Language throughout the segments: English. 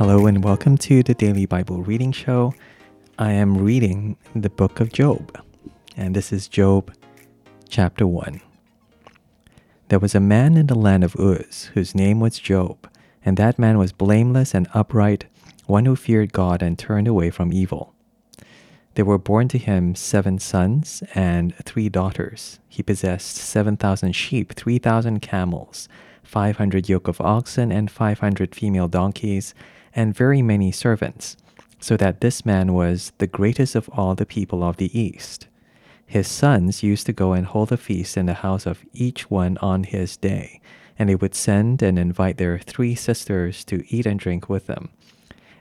Hello and welcome to the Daily Bible Reading Show. I am reading the book of Job, and this is Job chapter 1. There was a man in the land of Uz, whose name was Job, and that man was blameless and upright, one who feared God and turned away from evil. There were born to him 7 sons and 3 daughters. He possessed 7,000 sheep, 3,000 camels, 500 yoke of oxen, and 500 female donkeys, and very many servants, so that this man was the greatest of all the people of the east. His sons used to go and hold a feast in the house of each one on his day, and they would send and invite their 3 sisters to eat and drink with them.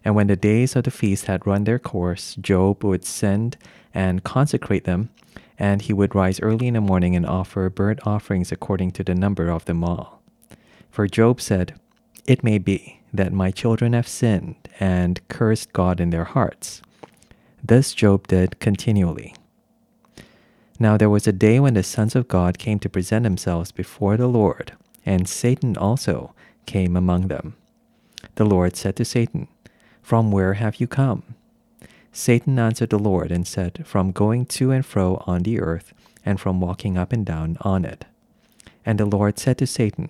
And when the days of the feast had run their course, Job would send and consecrate them, and he would rise early in the morning and offer burnt offerings according to the number of them all. For Job said, "It may be that my children have sinned and cursed God in their hearts." This Job did continually. Now there was a day when the sons of God came to present themselves before the Lord, and Satan also came among them. The Lord said to Satan, "From where have you come?" Satan answered the Lord and said, "From going to and fro on the earth, and from walking up and down on it." And the Lord said to Satan,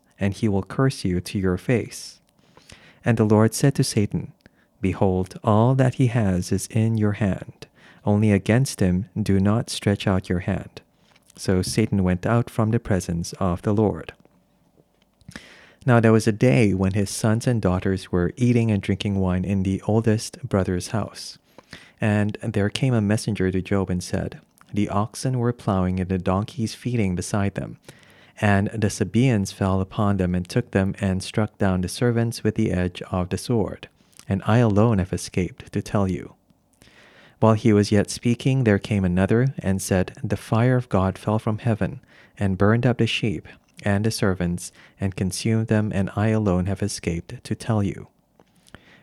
and he will curse you to your face." And the Lord said to Satan, "Behold, all that he has is in your hand. Only against him do not stretch out your hand." So Satan went out from the presence of the Lord. Now there was a day when his sons and daughters were eating and drinking wine in the oldest brother's house. And there came a messenger to Job and said, "The oxen were plowing and the donkeys feeding beside them. And the Sabaeans fell upon them and took them and struck down the servants with the edge of the sword. And I alone have escaped to tell you." While he was yet speaking, there came another and said, "The fire of God fell from heaven and burned up the sheep and the servants and consumed them, and I alone have escaped to tell you."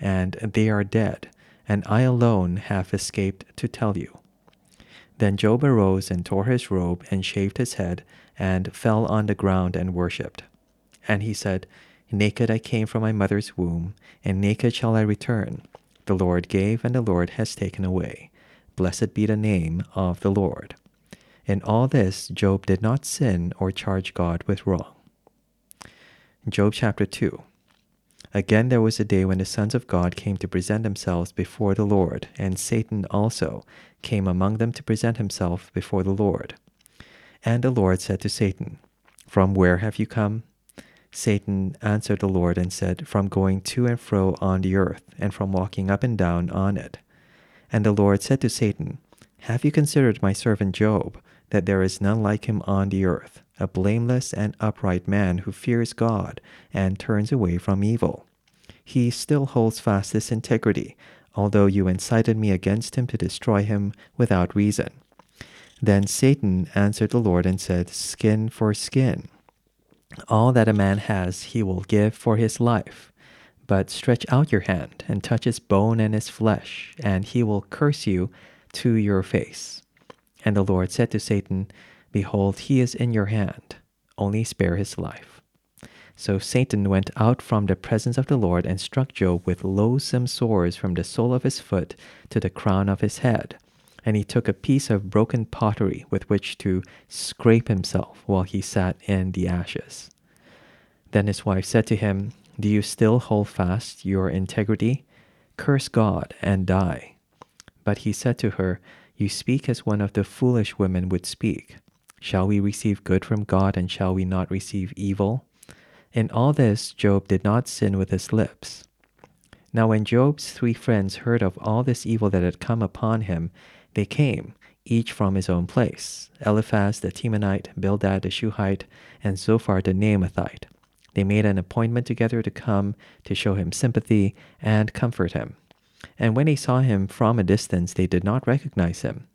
and they are dead, and I alone have escaped to tell you." Then Job arose and tore his robe and shaved his head and fell on the ground and worshipped. And he said, "Naked I came from my mother's womb, and naked shall I return. The Lord gave, and the Lord has taken away. Blessed be the name of the Lord." In all this, Job did not sin or charge God with wrong. Job chapter 2. Again there was a day when the sons of God came to present themselves before the Lord, and Satan also came among them to present himself before the Lord. And the Lord said to Satan, "From where have you come?" Satan answered the Lord and said, "From going to and fro on the earth, and from walking up and down on it." And the Lord said to Satan, "Have you considered my servant Job, that there is none like him on the earth, a blameless and upright man who fears God and turns away from evil? He still holds fast this integrity, although you incited me against him to destroy him without reason." Then Satan answered the Lord and said, "Skin for skin. All that a man has he will give for his life. But stretch out your hand and touch his bone and his flesh, and he will curse you to your face." And the Lord said to Satan, "Behold, he is in your hand. Only spare his life." So Satan went out from the presence of the Lord and struck Job with loathsome sores from the sole of his foot to the crown of his head. And he took a piece of broken pottery with which to scrape himself while he sat in the ashes. Then his wife said to him, "Do you still hold fast your integrity? curse God and die. But he said to her, You speak as one of the foolish women would speak. Shall we receive good from God, and shall we not receive evil? In all this, Job did not sin with his lips. Now when Job's three friends heard of all this evil that had come upon him, they came, each from his own place, Eliphaz the Temanite, Bildad the Shuhite, and Zophar the Naamathite. They made an appointment together to come to show him sympathy and comfort him. And when they saw him from a distance, they did not recognize him.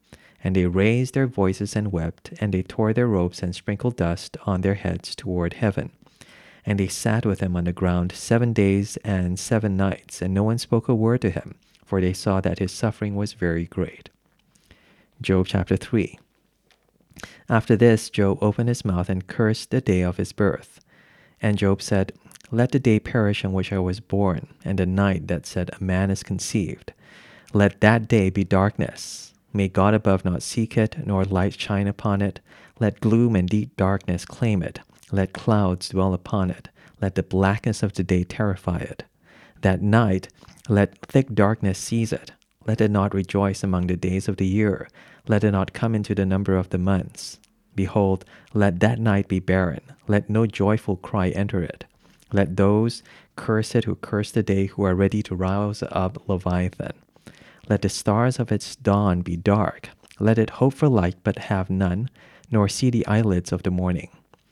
And they raised their voices and wept, and they tore their robes and sprinkled dust on their heads toward heaven. And they sat with him on the ground 7 days and 7 nights, and no one spoke a word to him, for they saw that his suffering was very great. Job chapter 3. After this, Job opened his mouth and cursed the day of his birth. And Job said, Let the day perish on which I was born, and the night that said, A man is conceived. Let that day be darkness. May God above not seek it, nor light shine upon it. Let gloom and deep darkness claim it. Let clouds dwell upon it. Let the blackness of the day terrify it. That night, let thick darkness seize it. Let it not rejoice among the days of the year. Let it not come into the number of the months. Behold, let that night be barren. Let no joyful cry enter it. Let those curse it who curse the day, who are ready to rouse up Leviathan. Let the stars of its dawn be dark. Let it hope for light, but have none, nor see the eyelids of the morning.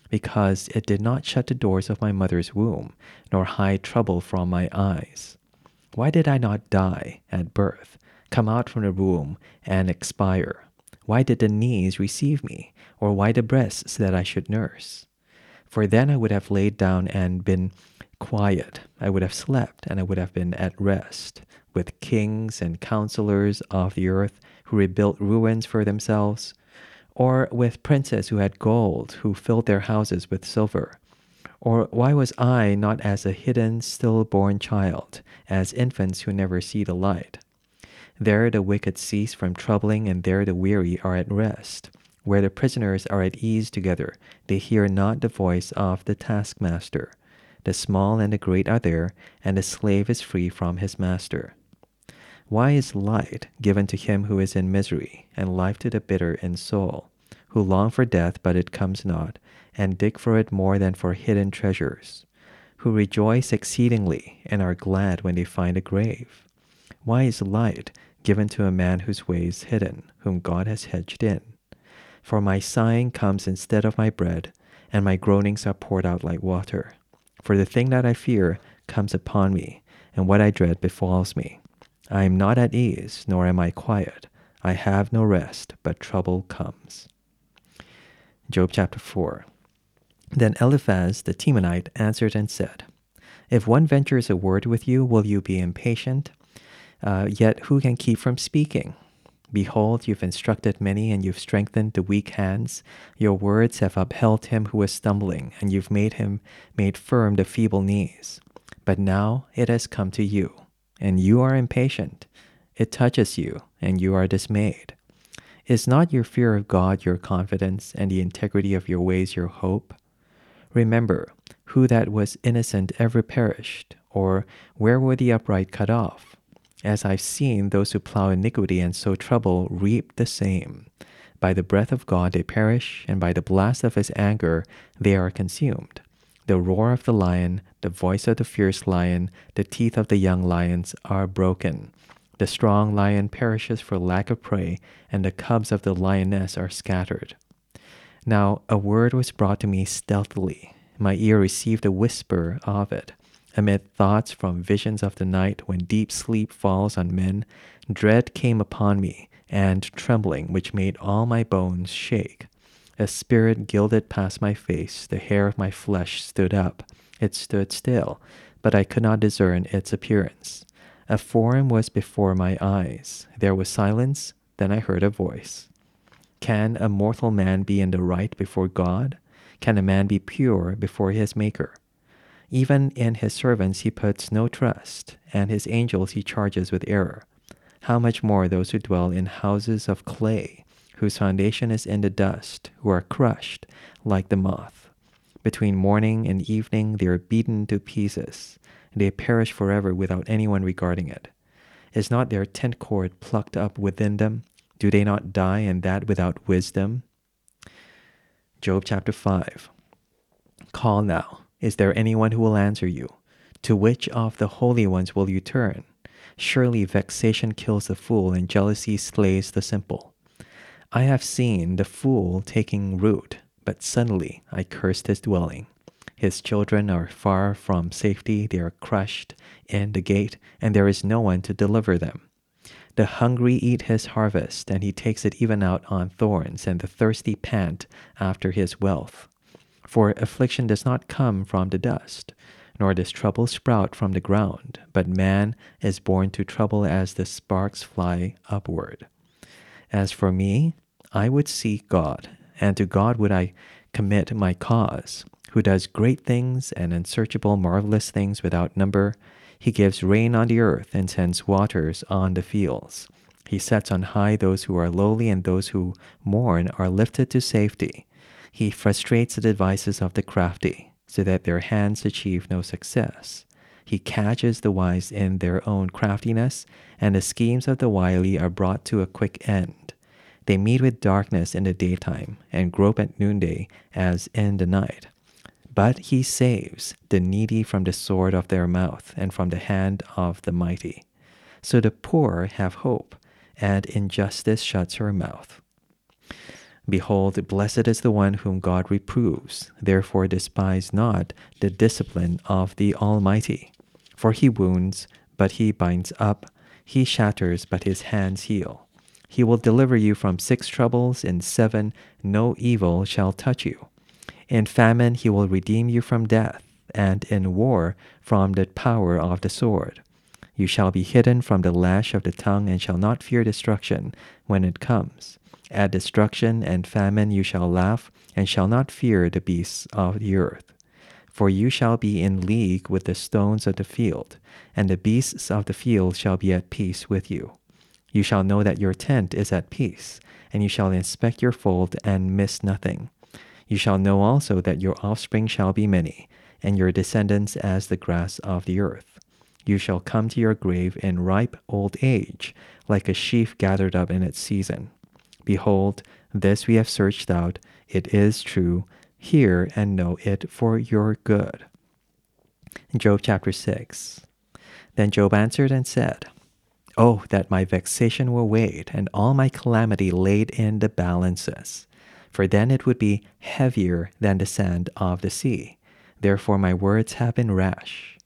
Because it did not shut the doors of my mother's womb, nor hide trouble from my eyes. Why did I not die at birth, come out from the womb, and expire? Why did the knees receive me, or why the breasts that I should nurse? For then I would have laid down and been quiet. I would have slept, and I would have been at rest, with kings and counselors of the earth who rebuilt ruins for themselves, or with princes who had gold, who filled their houses with silver. Or why was I not as a hidden, stillborn child, as infants who never see the light? There the wicked cease from troubling, and there the weary are at rest. Where the prisoners are at ease together, they hear not the voice of the taskmaster. The small and the great are there, and the slave is free from his master. Why is light given to him who is in misery, and life to the bitter in soul, who long for death, but it comes not, and dig for it more than for hidden treasures, who rejoice exceedingly, and are glad when they find a grave? Why is light given to a man whose way is hidden, whom God has hedged in? For my sighing comes instead of my bread, and my groanings are poured out like water. For the thing that I fear comes upon me, and what I dread befalls me. I am not at ease, nor am I quiet. I have no rest, but trouble comes. Job chapter 4. Then Eliphaz the Temanite answered and said, If one ventures a word with you, will you be impatient? Yet who can keep from speaking? Behold, you've instructed many, and you've strengthened the weak hands. Your words have upheld him who was stumbling, and you've made firm the feeble knees. But now it has come to you, and you are impatient. It touches you, and you are dismayed. Is not your fear of God your confidence, and the integrity of your ways your hope? Remember, who that was innocent ever perished, or where were the upright cut off? As I've seen, those who plow iniquity and sow trouble reap the same. By the breath of God they perish, and by the blast of his anger they are consumed. The roar of the lion, the voice of the fierce lion, the teeth of the young lions are broken. The strong lion perishes for lack of prey, and the cubs of the lioness are scattered. Now a word was brought to me stealthily. My ear received a whisper of it. Amid thoughts from visions of the night, when deep sleep falls on men, dread came upon me, and trembling, which made all my bones shake. A spirit gilded past my face, the hair of my flesh stood up. It stood still, but I could not discern its appearance. A form was before my eyes. There was silence, then I heard a voice. Can a mortal man be in the right before God? Can a man be pure before his Maker? Even in his servants he puts no trust, and his angels he charges with error. How much more those who dwell in houses of clay, whose foundation is in the dust, who are crushed like the moth. Between morning and evening they are beaten to pieces. They perish forever without anyone regarding it. Is not their tent cord plucked up within them? Do they not die, and that without wisdom? Job chapter 5. Call now. Is there anyone who will answer you? To which of the holy ones will you turn? Surely vexation kills the fool, and jealousy slays the simple. I have seen the fool taking root, but suddenly I cursed his dwelling. His children are far from safety, they are crushed in the gate, and there is no one to deliver them. The hungry eat his harvest, and he takes it even out on thorns, and the thirsty pant after his wealth. For affliction does not come from the dust, nor does trouble sprout from the ground, but man is born to trouble as the sparks fly upward. As for me, I would seek God, and to God would I commit my cause, who does great things and unsearchable marvelous things without number. He gives rain on the earth and sends waters on the fields. He sets on high those who are lowly, and those who mourn are lifted to safety. He frustrates the devices of the crafty, so that their hands achieve no success. He catches the wise in their own craftiness, and the schemes of the wily are brought to a quick end. They meet with darkness in the daytime, and grope at noonday as in the night. But he saves the needy from the sword of their mouth, and from the hand of the mighty. So the poor have hope, and injustice shuts her mouth. Behold, blessed is the one whom God reproves. Therefore despise not the discipline of the Almighty. For he wounds, but he binds up. He shatters, but his hands heal. He will deliver you from 6 troubles, in 7 no evil shall touch you. In famine he will redeem you from death, and in war from the power of the sword. You shall be hidden from the lash of the tongue, and shall not fear destruction when it comes. At destruction and famine you shall laugh, and shall not fear the beasts of the earth. For you shall be in league with the stones of the field, and the beasts of the field shall be at peace with you. You shall know that your tent is at peace, and you shall inspect your fold and miss nothing. You shall know also that your offspring shall be many, and your descendants as the grass of the earth. You shall come to your grave in ripe old age, like a sheaf gathered up in its season. Behold, this we have searched out, it is true. Hear and know it for your good. Job chapter 6. Then Job answered and said, Oh, that my vexation were weighed, and all my calamity laid in the balances! For then it would be heavier than the sand of the sea. Therefore my words have been rash.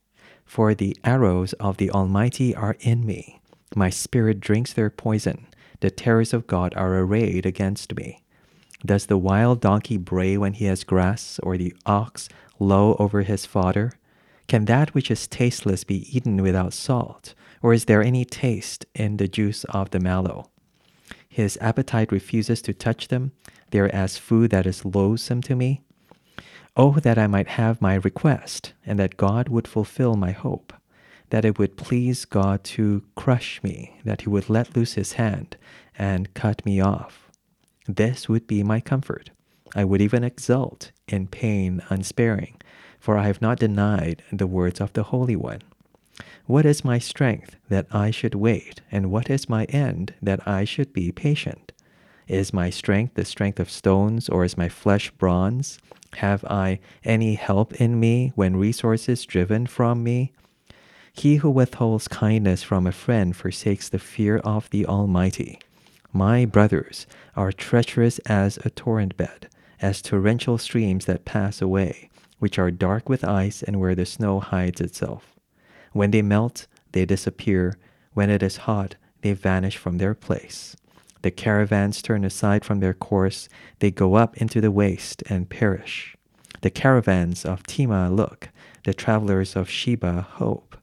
For the arrows of the Almighty are in me. My spirit drinks their poison. The terrors of God are arrayed against me. Does the wild donkey bray when he has grass, or the ox low over his fodder? Can that which is tasteless be eaten without salt, or is there any taste in the juice of the mallow? His appetite refuses to touch them. They are as food that is loathsome to me. Oh, that I might have my request, and that God would fulfill my hope, that it would please God to crush me, that he would let loose his hand and cut me off. This would be my comfort. I would even exult in pain unsparing, for I have not denied the words of the Holy One. What is my strength that I should wait, and what is my end that I should be patient? Is my strength the strength of stones, or is my flesh bronze? Have I any help in me when resource is driven from me? He who withholds kindness from a friend forsakes the fear of the Almighty. My brothers are treacherous as a torrent bed, as torrential streams that pass away, which are dark with ice and where the snow hides itself. When they melt, they disappear. When it is hot, they vanish from their place. The caravans turn aside from their course, they go up into the waste and perish. The caravans of Tema look, the travelers of Sheba hope.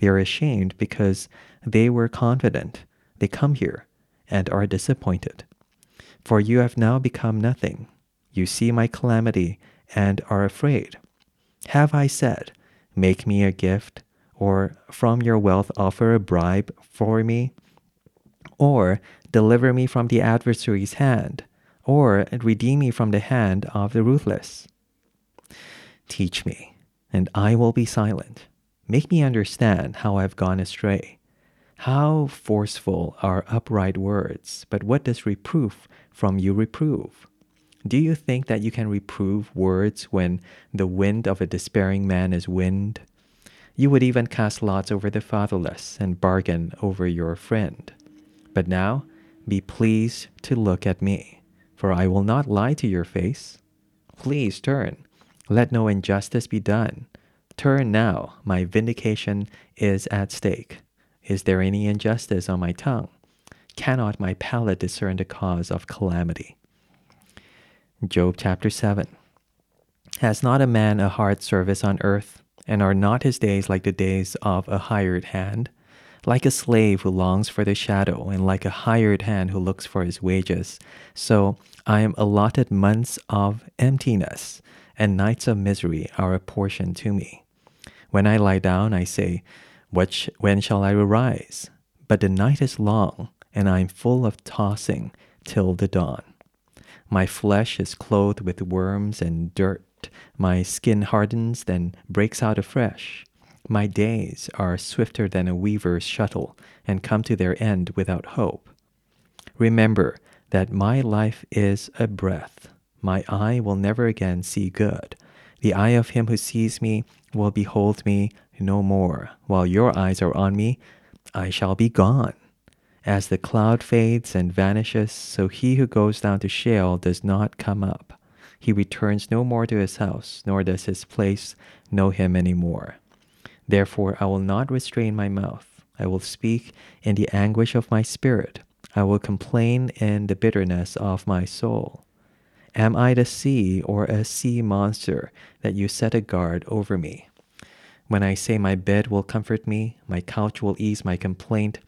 They are ashamed because they were confident. They come here and are disappointed. For you have now become nothing. You see my calamity and are afraid. Have I said, Make me a gift, or from your wealth offer a bribe for me? Or deliver me from the adversary's hand, or redeem me from the hand of the ruthless. Teach me, and I will be silent. Make me understand how I have gone astray, How forceful are upright words, but what does reproof from you reprove? Do you think that you can reprove words when the wind of a despairing man is wind? You would even cast lots over the fatherless and bargain over your friend. But now be pleased to look at me, for I will not lie to your face. Please turn, let no injustice be done. Turn now, my vindication is at stake. Is there any injustice on my tongue? Cannot my palate discern the cause of calamity? Job chapter 7. Has not a man a hard service on earth, and are not his days like the days of a hired hand? Like a slave who longs for the shadow, and like a hired hand who looks for his wages, so I am allotted months of emptiness, and nights of misery are a portion to me. When I lie down, I say, when shall I arise? But the night is long, and I am full of tossing till the dawn. My flesh is clothed with worms and dirt. My skin hardens, then breaks out afresh. My days are swifter than a weaver's shuttle, and come to their end without hope. Remember that my life is a breath. My eye will never again see good. The eye of him who sees me will behold me no more. While your eyes are on me, I shall be gone. As the cloud fades and vanishes, so he who goes down to Sheol does not come up. He returns no more to his house, nor does his place know him any more. Therefore I will not restrain my mouth. I will speak in the anguish of my spirit. I will complain in the bitterness of my soul. Am I the sea or a sea monster that you set a guard over me? When I say my bed will comfort me, my couch will ease my complaint,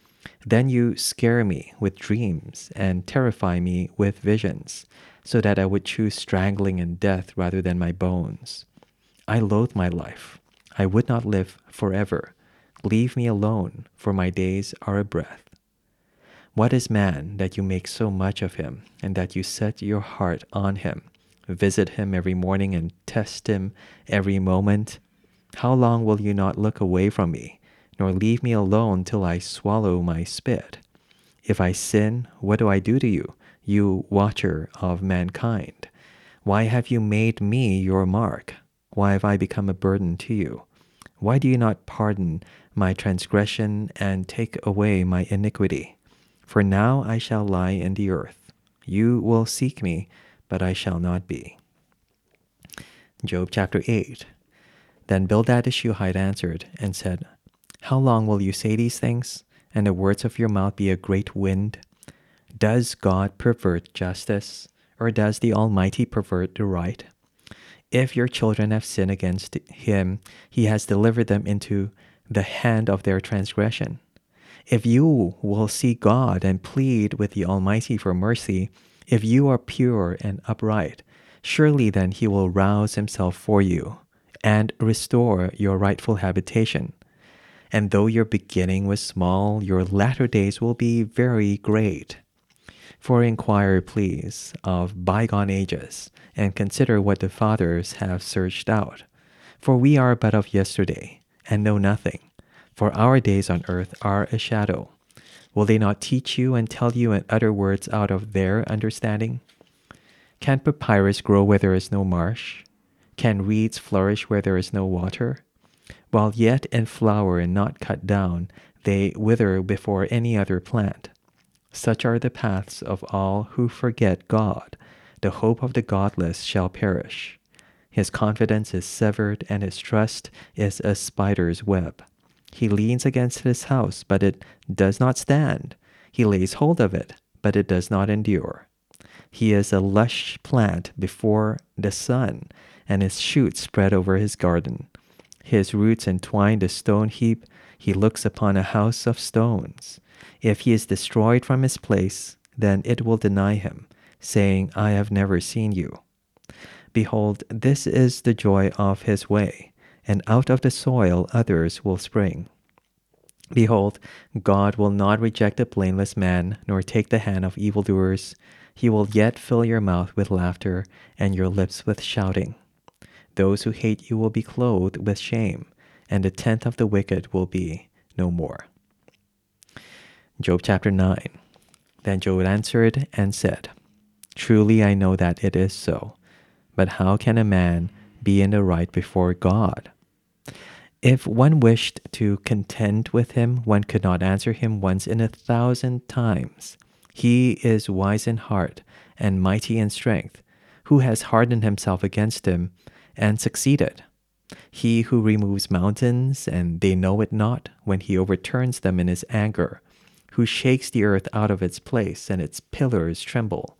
then you scare me with dreams and terrify me with visions, so that I would choose strangling and death rather than my bones. I loathe my life. I would not live forever. Leave me alone, for my days are a breath. What is man that you make so much of him, and that you set your heart on him? Visit him every morning and test him every moment. How long will you not look away from me, nor leave me alone till I swallow my spit? If I sin, what do I do to you, you watcher of mankind? Why have you made me your mark? Why have I become a burden to you? Why do you not pardon my transgression and take away my iniquity? For now I shall lie in the earth. You will seek me, but I shall not be. Job chapter 8. Then Bildad the Shuhite answered and said, How long will you say these things, and the words of your mouth be a great wind? Does God pervert justice, or does the Almighty pervert the right? If your children have sinned against him, he has delivered them into the hand of their transgression. If you will see God and plead with the Almighty for mercy, if you are pure and upright, surely then he will rouse himself for you and restore your rightful habitation. And though your beginning was small, your latter days will be very great. For inquire, please, of bygone ages, and consider what the fathers have searched out. For we are but of yesterday, and know nothing. For our days on earth are a shadow. Will they not teach you and tell you in utter words out of their understanding? Can papyrus grow where there is no marsh? Can reeds flourish where there is no water? While yet in flower and not cut down, they wither before any other plant. Such are the paths of all who forget God. The hope of the godless shall perish. His confidence is severed, and his trust is a spider's web. He leans against his house, but it does not stand. He lays hold of it, but it does not endure. He is a lush plant before the sun, and his shoots spread over his garden. His roots entwine the stone heap. He looks upon a house of stones. If he is destroyed from his place, then it will deny him, saying, I have never seen you. Behold, this is the joy of his way, and out of the soil others will spring. Behold, God will not reject a blameless man, nor take the hand of evildoers. He will yet fill your mouth with laughter, and your lips with shouting. Those who hate you will be clothed with shame, and the tent of the wicked will be no more. Job chapter 9. Then Job answered and said, "Truly I know that it is so, but how can a man be in the right before God? If one wished to contend with him, one could not answer him once in 1,000 times. He is wise in heart and mighty in strength, who has hardened himself against him and succeeded. He who removes mountains, and they know it not, when he overturns them in his anger, who shakes the earth out of its place, and its pillars tremble,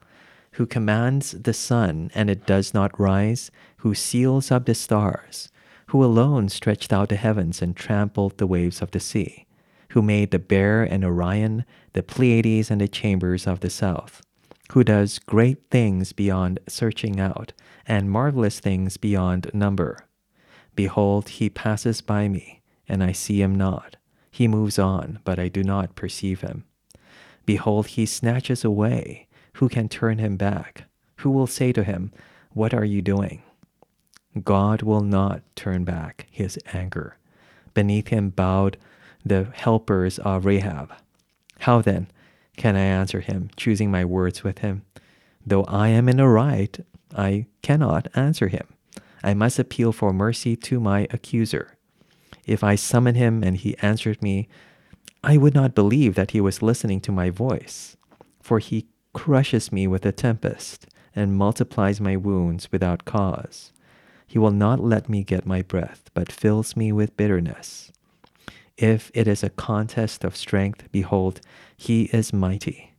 who commands the sun, and it does not rise, who seals up the stars, who alone stretched out the heavens and trampled the waves of the sea, who made the Bear and Orion, the Pleiades and the chambers of the south, who does great things beyond searching out, and marvelous things beyond number. Behold, he passes by me, and I see him not. He moves on, but I do not perceive him. Behold, he snatches away. Who can turn him back? Who will say to him, 'What are you doing?' God will not turn back his anger. Beneath him bowed the helpers of Rahab. How then can I answer him, choosing my words with him? Though I am in the right, I cannot answer him. I must appeal for mercy to my accuser. If I summoned him and he answered me, I would not believe that he was listening to my voice. For he crushes me with a tempest and multiplies my wounds without cause. He will not let me get my breath, but fills me with bitterness. If it is a contest of strength, behold, he is mighty.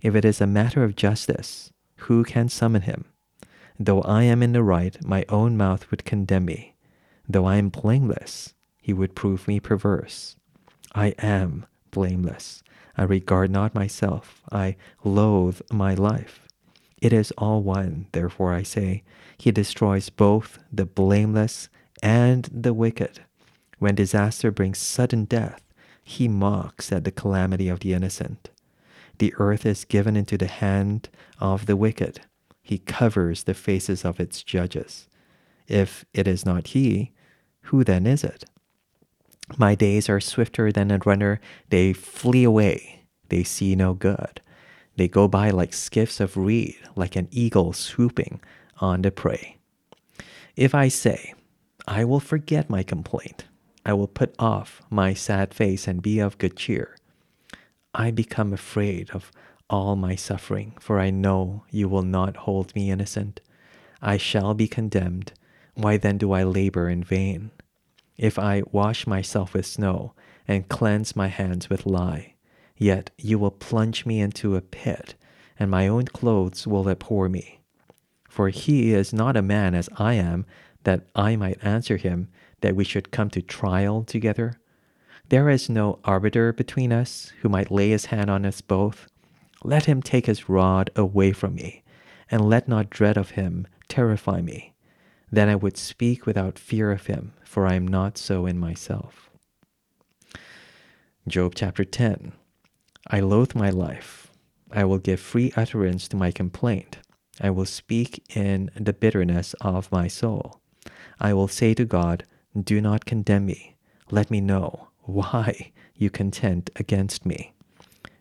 If it is a matter of justice, who can summon him? Though I am in the right, my own mouth would condemn me. Though I am blameless, he would prove me perverse. I am blameless. I regard not myself. I loathe my life. It is all one, therefore I say, he destroys both the blameless and the wicked. When disaster brings sudden death, he mocks at the calamity of the innocent. The earth is given into the hand of the wicked. He covers the faces of its judges. If it is not he, who then is it? My days are swifter than a runner. They flee away. They see no good. They go by like skiffs of reed, like an eagle swooping on the prey. If I say, I will forget my complaint, I will put off my sad face and be of good cheer, I become afraid of all my suffering, for I know you will not hold me innocent. I shall be condemned. Why then do I labor in vain? If I wash myself with snow and cleanse my hands with lye, yet you will plunge me into a pit, and my own clothes will abhor me. For he is not a man as I am, that I might answer him, that we should come to trial together. There is no arbiter between us who might lay his hand on us both. Let him take his rod away from me, and let not dread of him terrify me. Then I would speak without fear of him, for I am not so in myself." Job chapter 10. I loathe my life. I will give free utterance to my complaint. I will speak in the bitterness of my soul. I will say to God, "Do not condemn me. Let me know why you contend against me.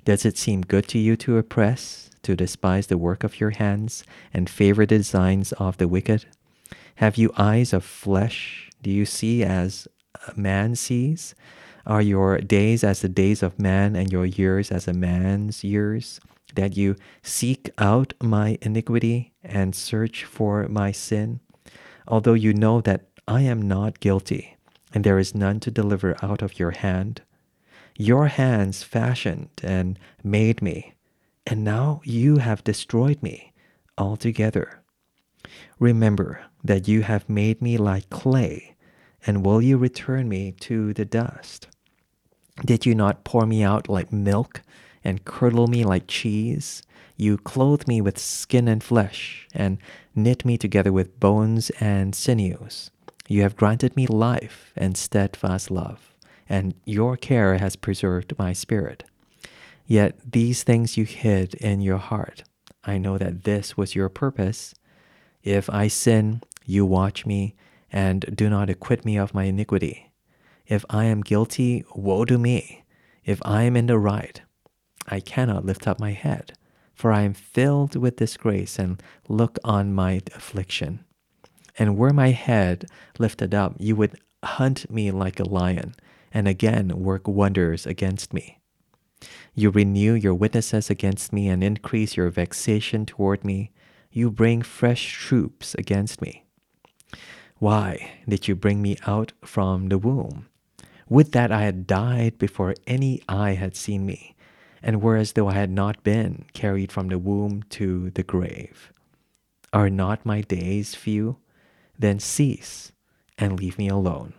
Does it seem good to you to oppress, to despise the work of your hands, and favor the designs of the wicked? Have you eyes of flesh? Do you see as a man sees? Are your days as the days of man, and your years as a man's years, that you seek out my iniquity and search for my sin? Although you know that I am not guilty, and there is none to deliver out of your hand. Your hands fashioned and made me, and now you have destroyed me altogether. Remember that you have made me like clay, and will you return me to the dust? Did you not pour me out like milk and curdle me like cheese? You clothed me with skin and flesh, and knit me together with bones and sinews. You have granted me life and steadfast love, and your care has preserved my spirit. Yet these things you hid in your heart. I know that this was your purpose. If I sin, you watch me, and do not acquit me of my iniquity. If I am guilty, woe to me. If I am in the right, I cannot lift up my head, for I am filled with disgrace, and look on my affliction. And were my head lifted up, you would hunt me like a lion, and again work wonders against me. You renew your witnesses against me and increase your vexation toward me. You bring fresh troops against me. Why did you bring me out from the womb? Would that I had died before any eye had seen me, and were as though I had not been carried from the womb to the grave. Are not my days few? Then cease and leave me alone,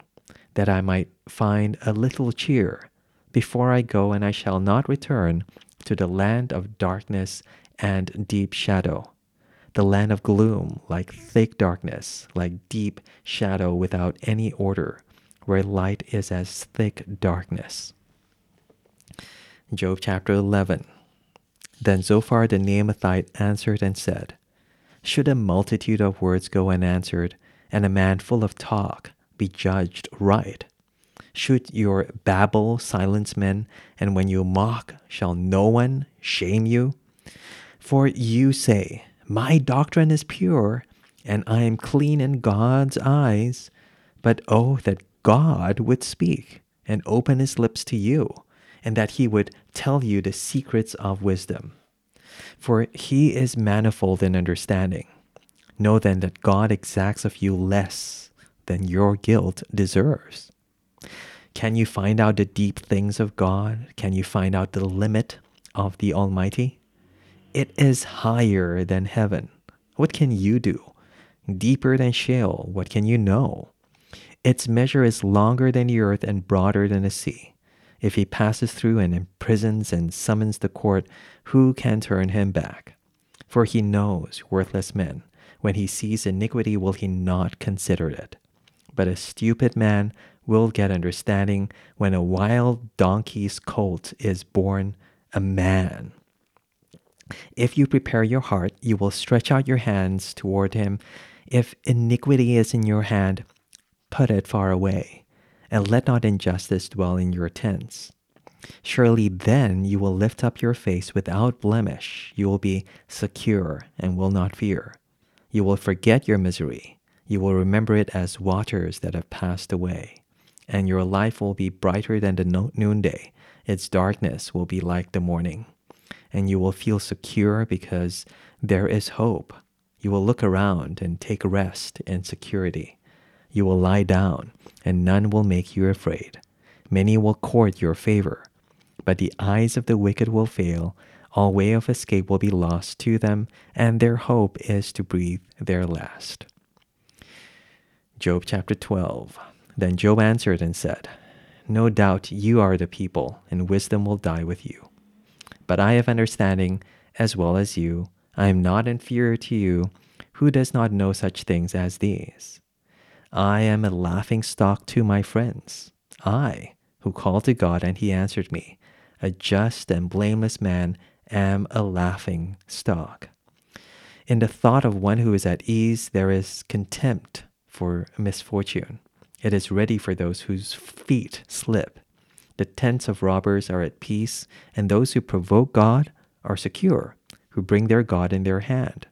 that I might find a little cheer before I go, and I shall not return to the land of darkness and deep shadow, the land of gloom, like thick darkness, like deep shadow without any order, where light is as thick darkness. Job chapter 11. Then Zophar the Naamathite answered and said, Should a multitude of words go unanswered, and a man full of talk be judged right? Should your babble silence men, and when you mock, shall no one shame you? For you say, My doctrine is pure, and I am clean in God's eyes. But oh, that God would speak, and open his lips to you, and that he would tell you the secrets of wisdom. For he is manifold in understanding. Know then that God exacts of you less than your guilt deserves. Can you find out the deep things of God? Can you find out the limit of the Almighty? It is higher than heaven. What can you do? Deeper than Sheol. What can you know? Its measure is longer than the earth and broader than the sea. If he passes through and imprisons and summons the court, who can turn him back? For he knows worthless men. When he sees iniquity, will he not consider it? But a stupid man will get understanding. When a wild donkey's colt is born, a man. If you prepare your heart, you will stretch out your hands toward him. If iniquity is in your hand, put it far away. And let not injustice dwell in your tents. Surely then you will lift up your face without blemish. You will be secure and will not fear. You will forget your misery. You will remember it as waters that have passed away. And your life will be brighter than the noonday. Its darkness will be like the morning. And you will feel secure because there is hope. You will look around and take rest in security. You will lie down, and none will make you afraid. Many will court your favor, but the eyes of the wicked will fail. All way of escape will be lost to them, and their hope is to breathe their last. Job chapter 12. Then Job answered and said, No doubt you are the people, and wisdom will die with you. But I have understanding as well as you. I am not inferior to you. Who does not know such things as these? I am a laughingstock to my friends. I, who called to God, and he answered me, a just and blameless man, am a laughingstock. In the thought of one who is at ease, there is contempt for misfortune. It is ready for those whose feet slip. The tents of robbers are at peace, and those who provoke God are secure, who bring their God in their hand.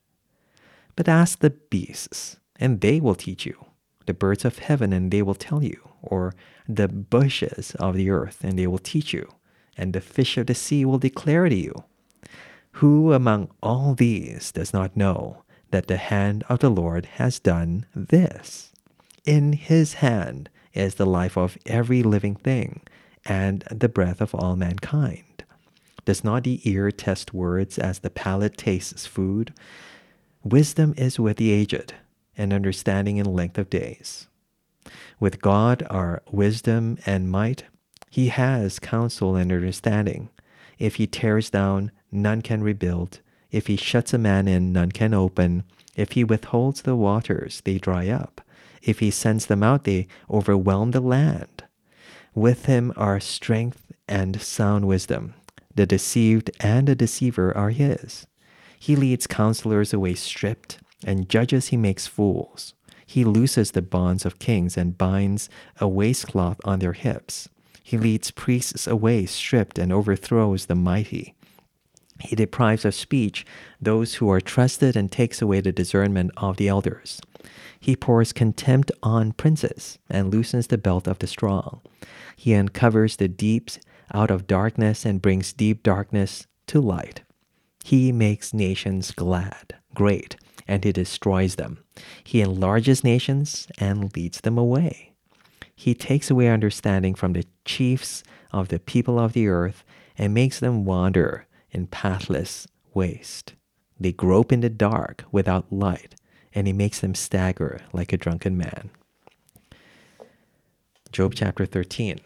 But ask the beasts, and they will teach you. The birds of heaven, and they will tell you, or the bushes of the earth, and they will teach you, and the fish of the sea will declare to you. Who among all these does not know that the hand of the Lord has done this? In his hand is the life of every living thing, and the breath of all mankind. Does not the ear test words as the palate tastes food? Wisdom is with the aged, and understanding in length of days. With God are wisdom and might. He has counsel and understanding. If he tears down, none can rebuild. If he shuts a man in, none can open. If he withholds the waters, they dry up. If he sends them out, they overwhelm the land. With him are strength and sound wisdom. The deceived and the deceiver are his. He leads counselors away stripped, and judges he makes fools. He looses the bonds of kings and binds a waistcloth on their hips. He leads priests away stripped and overthrows the mighty. He deprives of speech those who are trusted and takes away the discernment of the elders. He pours contempt on princes and loosens the belt of the strong. He uncovers the deeps out of darkness and brings deep darkness to light. He makes nations glad, great, and he destroys them. He enlarges nations and leads them away. He takes away understanding from the chiefs of the people of the earth and makes them wander in pathless waste. They grope in the dark without light, and he makes them stagger like a drunken man. Job chapter 13.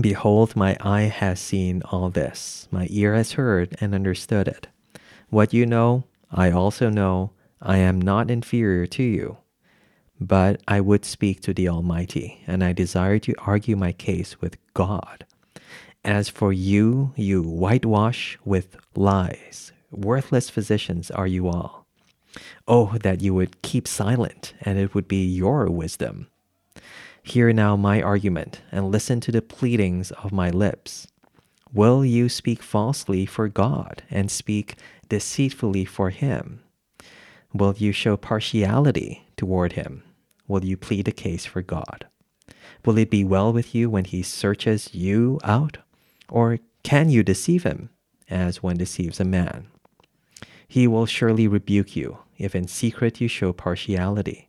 Behold, my eye has seen all this. My ear has heard and understood it. What you know, I also know. I am not inferior to you. But I would speak to the Almighty, and I desire to argue my case with God. As for you, you whitewash with lies. Worthless physicians are you all. Oh, that you would keep silent, and it would be your wisdom. Hear now my argument, and listen to the pleadings of my lips. Will you speak falsely for God, and speak deceitfully for him? Will you show partiality toward him? Will you plead a case for God? Will it be well with you when he searches you out? Or can you deceive him, as one deceives a man? He will surely rebuke you, if in secret you show partiality.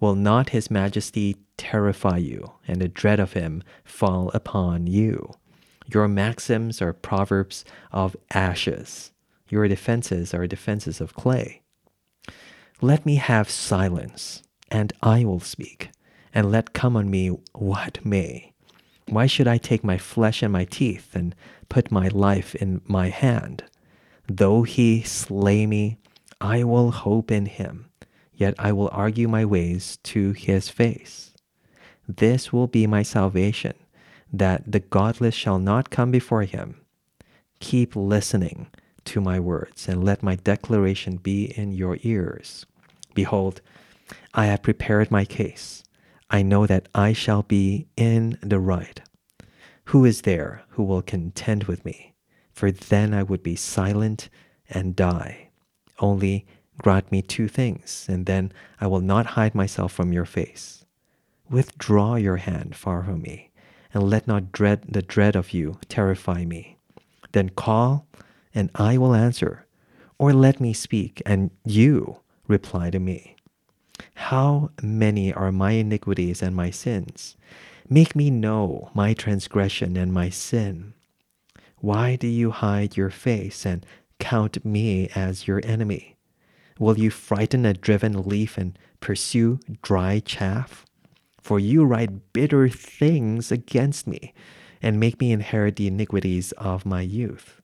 Will not his majesty terrify you, and the dread of him fall upon you? Your maxims are proverbs of ashes. Your defenses are defenses of clay. Let me have silence, and I will speak, and let come on me what may. Why should I take my flesh and my teeth, and put my life in my hand? Though he slay me, I will hope in him. Yet I will argue my ways to his face. This will be my salvation, that the godless shall not come before him. Keep listening to my words, and let my declaration be in your ears. Behold, I have prepared my case. I know that I shall be in the right. Who is there who will contend with me? For then I would be silent and die. Only grant me two things, and then I will not hide myself from your face. Withdraw your hand far from me, and let not the dread of you terrify me. Then call, and I will answer, or let me speak, and you reply to me. How many are my iniquities and my sins? Make me know my transgression and my sin. Why do you hide your face and count me as your enemy? Will you frighten a driven leaf and pursue dry chaff? For you write bitter things against me, and make me inherit the iniquities of my youth.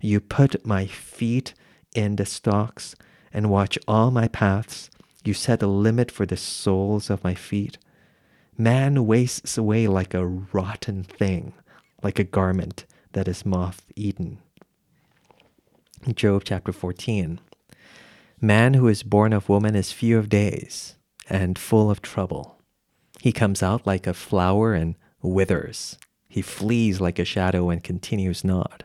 You put my feet in the stocks, and watch all my paths. You set a limit for the soles of my feet. Man wastes away like a rotten thing, like a garment that is moth-eaten. Job chapter 14. Man who is born of woman is few of days and full of trouble. He comes out like a flower and withers. He flees like a shadow and continues not.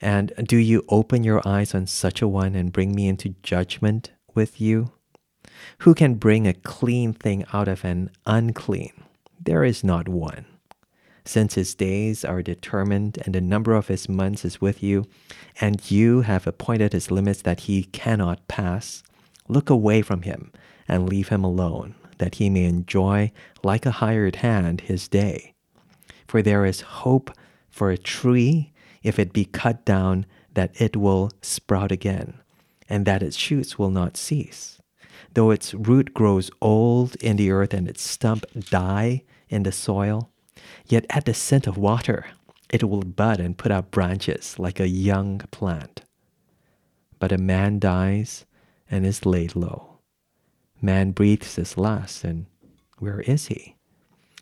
And do you open your eyes on such a one and bring me into judgment with you? Who can bring a clean thing out of an unclean? There is not one. Since his days are determined, and the number of his months is with you, and you have appointed his limits that he cannot pass, look away from him and leave him alone, that he may enjoy, like a hired hand, his day. For there is hope for a tree, if it be cut down, that it will sprout again, and that its shoots will not cease. Though its root grows old in the earth and its stump die in the soil, yet at the scent of water, it will bud and put out branches like a young plant. But a man dies and is laid low. Man breathes his last, and where is he?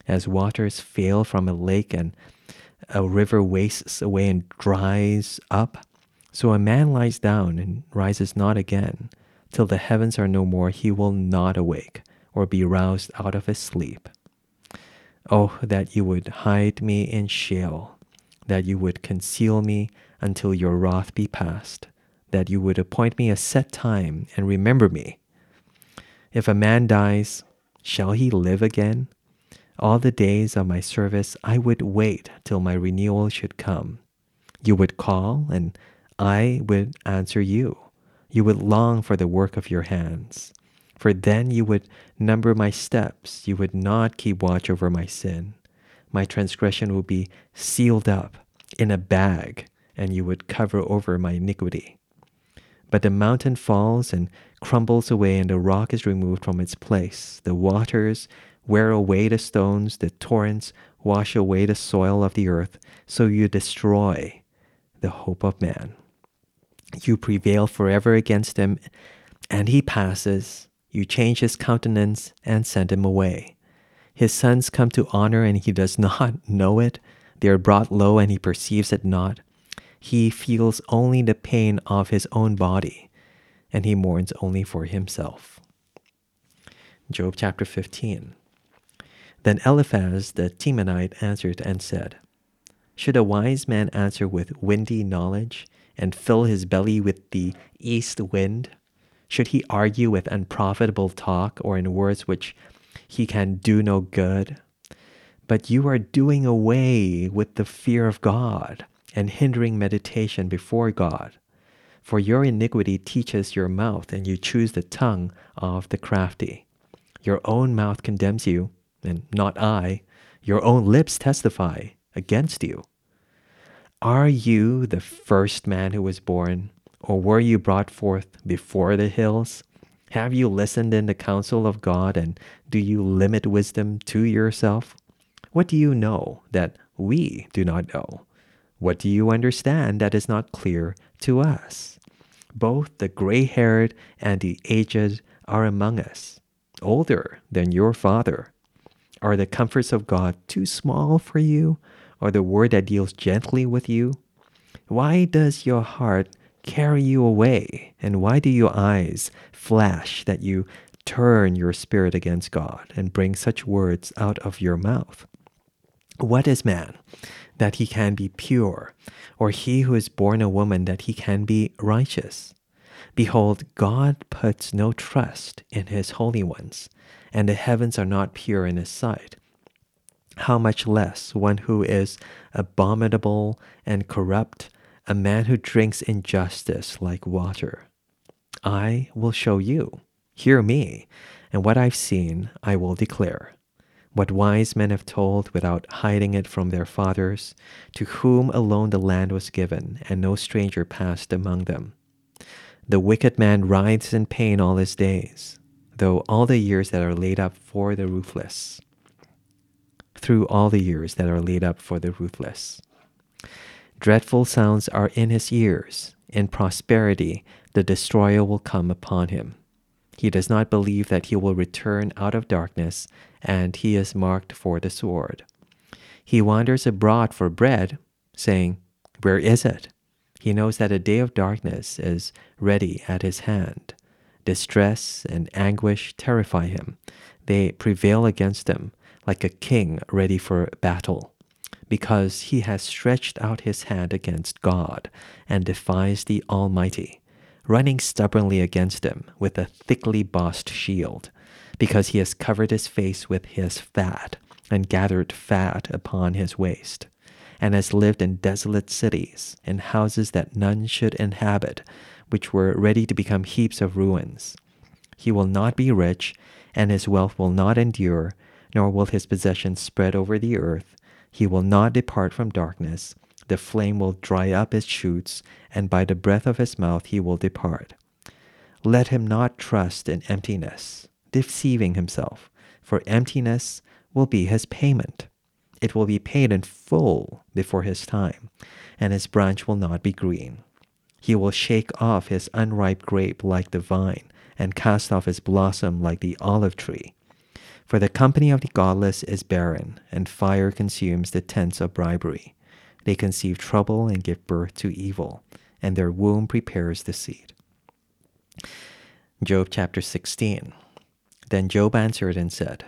As waters fail from a lake and a river wastes away and dries up, so a man lies down and rises not again. Till the heavens are no more, he will not awake or be roused out of his sleep. Oh, that you would hide me in Sheol. that you would conceal me until your wrath be past, that you would appoint me a set time and remember me. If a man dies, shall he live again? All the days of my service I would wait till my renewal should come. You would call, and I would answer you. You would long for the work of your hands. For then you would number my steps. You would not keep watch over my sin. My transgression would be sealed up in a bag, and you would cover over my iniquity. But the mountain falls and crumbles away, and the rock is removed from its place. The waters wear away the stones, the torrents wash away the soil of the earth, so you destroy the hope of man. You prevail forever against him, and he passes. You change his countenance and send him away. His sons come to honor, and he does not know it. They are brought low, and he perceives it not. He feels only the pain of his own body, and he mourns only for himself. Job chapter 15. Then Eliphaz the Temanite answered and said, Should a wise man answer with windy knowledge and fill his belly with the east wind? Should he argue with unprofitable talk or in words which he can do no good? But you are doing away with the fear of God and hindering meditation before God. For your iniquity teaches your mouth, and you choose the tongue of the crafty. Your own mouth condemns you, and not I. Your own lips testify against you. Are you the first man who was born, or were you brought forth before the hills? Have you listened in the counsel of God, and do you limit wisdom to yourself? What do you know that we do not know? What do you understand that is not clear to us? Both the gray-haired and the aged are among us, older than your father. Are the comforts of God too small for you, or the word that deals gently with you? Why does your heart carry you away, and why do your eyes flash that you turn your spirit against God and bring such words out of your mouth? What is man, that he can be pure, or he who is born a woman, that he can be righteous? Behold, God puts no trust in his holy ones, and the heavens are not pure in his sight. How much less one who is abominable and corrupt, a man who drinks injustice like water. I will show you, hear me, and what I've seen I will declare. What wise men have told without hiding it from their fathers, to whom alone the land was given, and no stranger passed among them. The wicked man writhes in pain all his days, though all the years that are laid up for the ruthless. Through all the years that are laid up for the ruthless. Dreadful sounds are in his ears. In prosperity, the destroyer will come upon him. He does not believe that he will return out of darkness, and he is marked for the sword. He wanders abroad for bread, saying, Where is it? He knows that a day of darkness is ready at his hand. Distress and anguish terrify him. They prevail against him, like a king ready for battle, because he has stretched out his hand against God and defies the Almighty, running stubbornly against him with a thickly bossed shield, because he has covered his face with his fat and gathered fat upon his waist, and has lived in desolate cities, in houses that none should inhabit, which were ready to become heaps of ruins. He will not be rich, and his wealth will not endure, nor will his possessions spread over the earth. He will not depart from darkness. The flame will dry up his shoots, and by the breath of his mouth he will depart. Let him not trust in emptiness, deceiving himself, for emptiness will be his payment. It will be paid in full before his time, and his branch will not be green. He will shake off his unripe grape like the vine, and cast off his blossom like the olive tree. For the company of the godless is barren, and fire consumes the tents of bribery. They conceive trouble and give birth to evil, and their womb prepares the seed. Job chapter 16. Then Job answered and said,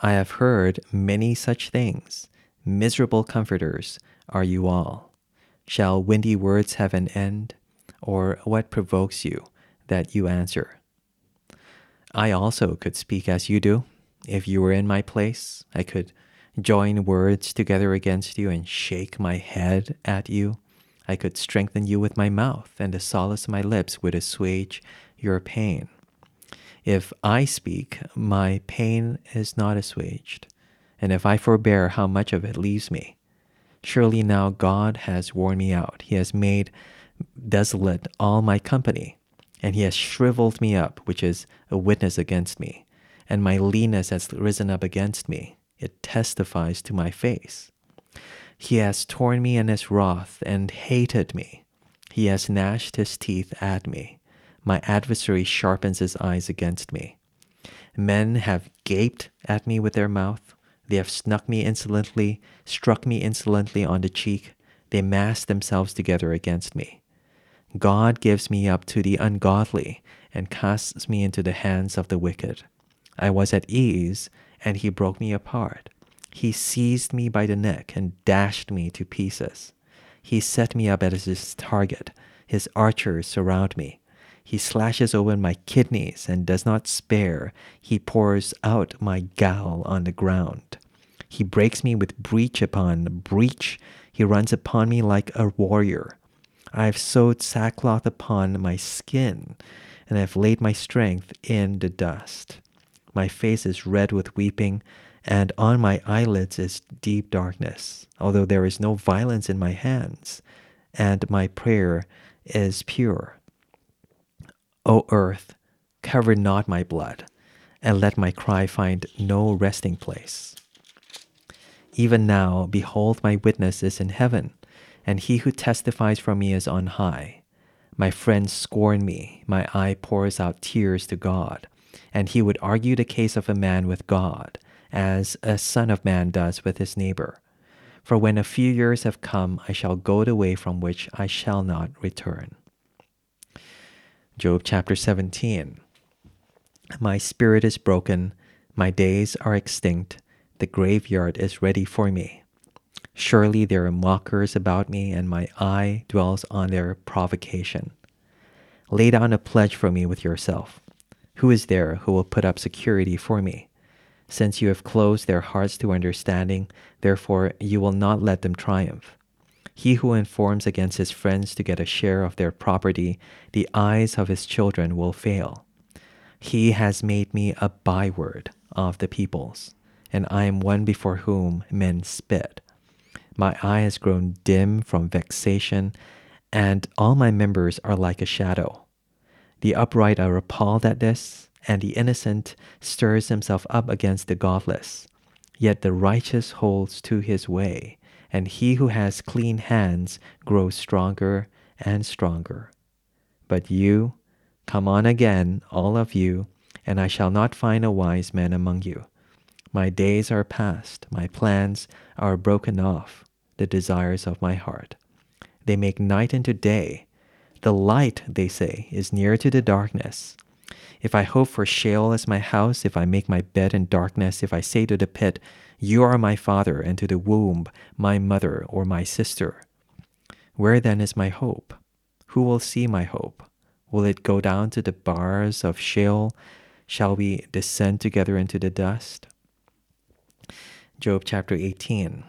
I have heard many such things. Miserable comforters are you all? Shall windy words have an end? Or what provokes you, that you answer? I also could speak as you do. If you were in my place, I could join words together against you and shake my head at you. I could strengthen you with my mouth, and the solace of my lips would assuage your pain. If I speak, my pain is not assuaged, and if I forbear, how much of it leaves me? Surely now God has worn me out. He has made desolate all my company, and he has shriveled me up, which is a witness against me, and my leanness has risen up against me. It testifies to my face. He has torn me in his wrath and hated me. He has gnashed his teeth at me. My adversary sharpens his eyes against me. Men have gaped at me with their mouth. They have struck me insolently on the cheek. They mass themselves together against me. God gives me up to the ungodly and casts me into the hands of the wicked. I was at ease, and he broke me apart. He seized me by the neck and dashed me to pieces. He set me up as his target. His archers surround me. He slashes open my kidneys and does not spare. He pours out my gall on the ground. He breaks me with breach upon breach. He runs upon me like a warrior. I have sewed sackcloth upon my skin, and I have laid my strength in the dust. My face is red with weeping, and on my eyelids is deep darkness, although there is no violence in my hands, and my prayer is pure. O earth, cover not my blood, and let my cry find no resting place. Even now, behold, my witness is in heaven, and he who testifies from me is on high. My friends scorn me, my eye pours out tears to God, and he would argue the case of a man with God, as a son of man does with his neighbor. For when a few years have come, I shall go the way from which I shall not return. Job chapter 17. My spirit is broken, my days are extinct, the graveyard is ready for me. Surely there are mockers about me, and my eye dwells on their provocation. Lay down a pledge for me with yourself. Who is there who will put up security for me? Since you have closed their hearts to understanding, therefore you will not let them triumph. He who informs against his friends to get a share of their property, the eyes of his children will fail. He has made me a byword of the peoples, and I am one before whom men spit. My eye has grown dim from vexation, and all my members are like a shadow. The upright are appalled at this, and the innocent stirs himself up against the godless. Yet the righteous holds to his way, and he who has clean hands grows stronger and stronger. But you, come on again, all of you, and I shall not find a wise man among you. My days are past, my plans are broken off, the desires of my heart. They make night into day. The light, they say, is near to the darkness. If I hope for Sheol as my house, if I make my bed in darkness, if I say to the pit, "You are my father," and to the womb, "My mother," or "My sister." Where then is my hope? Who will see my hope? Will it go down to the bars of Sheol? Shall we descend together into the dust? Job chapter 18.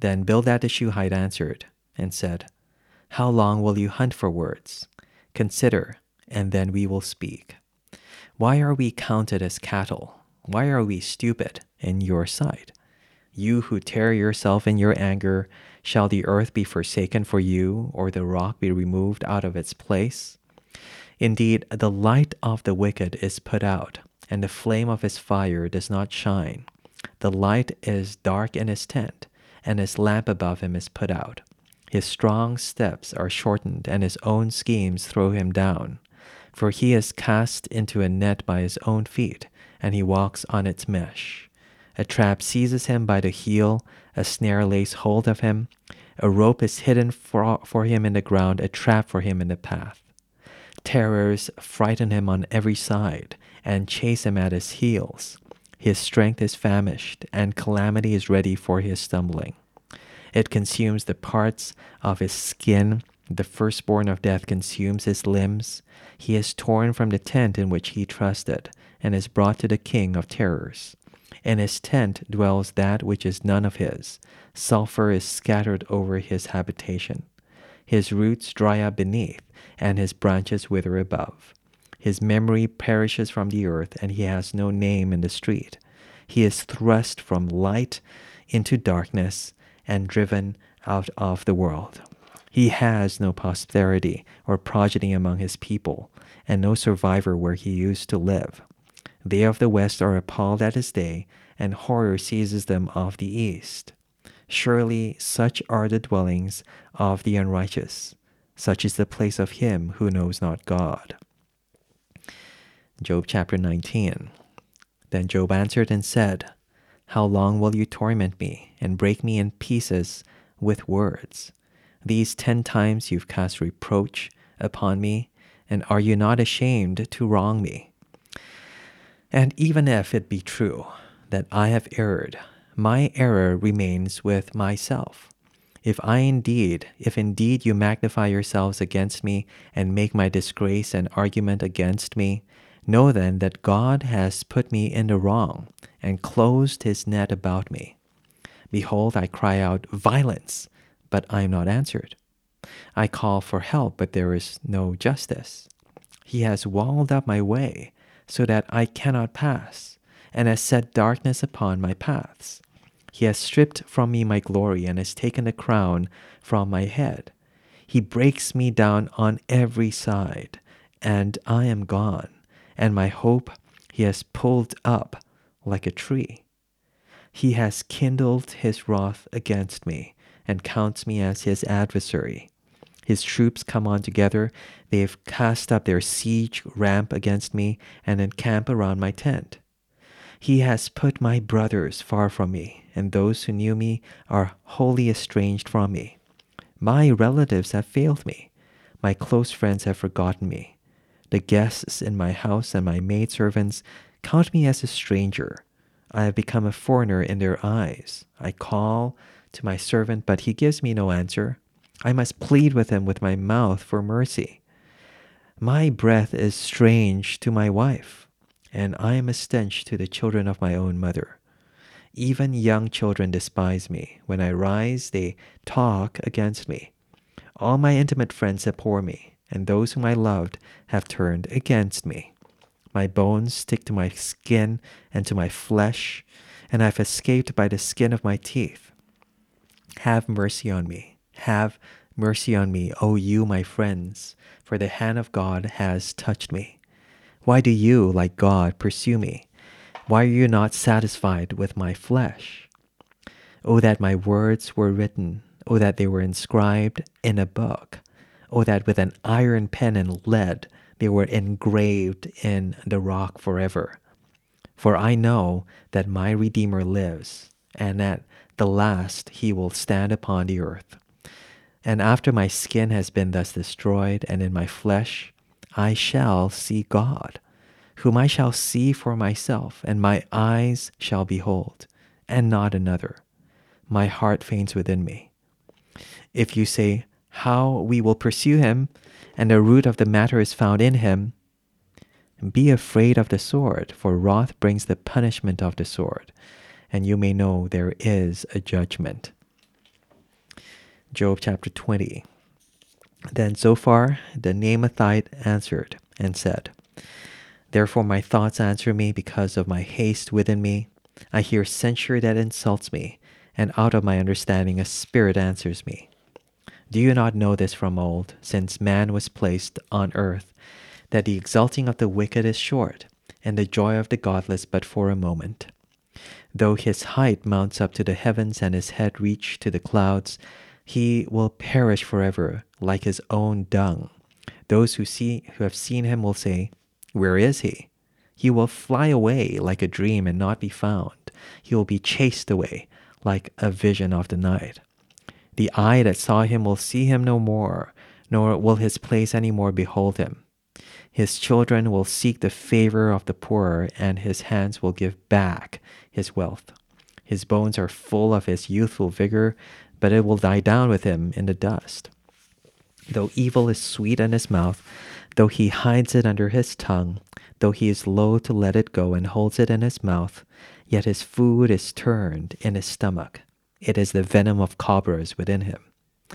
Then Bildad the Shuhite answered and said, "How long will you hunt for words? Consider, and then we will speak. Why are we counted as cattle? Why are we stupid in your sight? You who tear yourself in your anger, shall the earth be forsaken for you, or the rock be removed out of its place? Indeed, the light of the wicked is put out, and the flame of his fire does not shine. The light is dark in his tent, and his lamp above him is put out. His strong steps are shortened, and his own schemes throw him down. For he is cast into a net by his own feet, and he walks on its mesh. A trap seizes him by the heel, a snare lays hold of him, a rope is hidden for him in the ground, a trap for him in the path. Terrors frighten him on every side, and chase him at his heels. His strength is famished, and calamity is ready for his stumbling. It consumes the parts of his skin. The firstborn of death consumes his limbs. He is torn from the tent in which he trusted, and is brought to the king of terrors. In his tent dwells that which is none of his. Sulfur is scattered over his habitation. His roots dry up beneath, and his branches wither above. His memory perishes from the earth, and he has no name in the street. He is thrust from light into darkness and driven out of the world. He has no posterity or progeny among his people, and no survivor where he used to live. They of the west are appalled at his day, and horror seizes them of the east. Surely such are the dwellings of the unrighteous. Such is the place of him who knows not God. Job chapter 19. Then Job answered and said, How long will you torment me and break me in pieces with words? These 10 times you've cast reproach upon me, and are you not ashamed to wrong me? And even if it be true that I have erred, my error remains with myself. If indeed you magnify yourselves against me and make my disgrace an argument against me, know then that God has put me in the wrong and closed his net about me. Behold, I cry out, Violence! But I am not answered. I call for help, but there is no justice. He has walled up my way so that I cannot pass, and has set darkness upon my paths. He has stripped from me my glory, and has taken the crown from my head. He breaks me down on every side, and I am gone, and my hope he has pulled up like a tree. He has kindled his wrath against me, and counts me as his adversary. His troops come on together. They have cast up their siege ramp against me and encamp around my tent. He has put my brothers far from me, and those who knew me are wholly estranged from me. My relatives have failed me. My close friends have forgotten me. The guests in my house and my maidservants count me as a stranger. I have become a foreigner in their eyes. I call to my servant, but he gives me no answer. I must plead with him with my mouth for mercy. My breath is strange to my wife, and I am a stench to the children of my own mother. Even young children despise me. When I rise, they talk against me. All my intimate friends abhor me, and those whom I loved have turned against me. My bones stick to my skin and to my flesh, and I have escaped by the skin of my teeth. Have mercy on me. Have mercy on me, O you, my friends, for the hand of God has touched me. Why do you, like God, pursue me? Why are you not satisfied with my flesh? O that my words were written. O that they were inscribed in a book. O that with an iron pen and lead they were engraved in the rock forever. For I know that my Redeemer lives, and that the last he will stand upon the earth. And after my skin has been thus destroyed, and in my flesh, I shall see God, whom I shall see for myself, and my eyes shall behold, and not another. My heart faints within me. If you say, How we will pursue him, and the root of the matter is found in him, be afraid of the sword, for wrath brings the punishment of the sword, and you may know there is a judgment. Job chapter 20. Then Zophar the Naamathite answered and said, Therefore my thoughts answer me because of my haste within me. I hear censure that insults me, and out of my understanding a spirit answers me. Do you not know this from old, since man was placed on earth, that the exulting of the wicked is short, and the joy of the godless but for a moment? Though his height mounts up to the heavens and his head reach to the clouds, he will perish forever like his own dung. Those who have seen him will say, Where is he? He will fly away like a dream and not be found. He will be chased away like a vision of the night. The eye that saw him will see him no more, nor will his place any more behold him. His children will seek the favor of the poor, and his hands will give back his wealth. His bones are full of his youthful vigor. but it will die down with him in the dust. Though evil is sweet in his mouth, though he hides it under his tongue, though he is loath to let it go and holds it in his mouth, yet his food is turned in his stomach. It is the venom of cobras within him.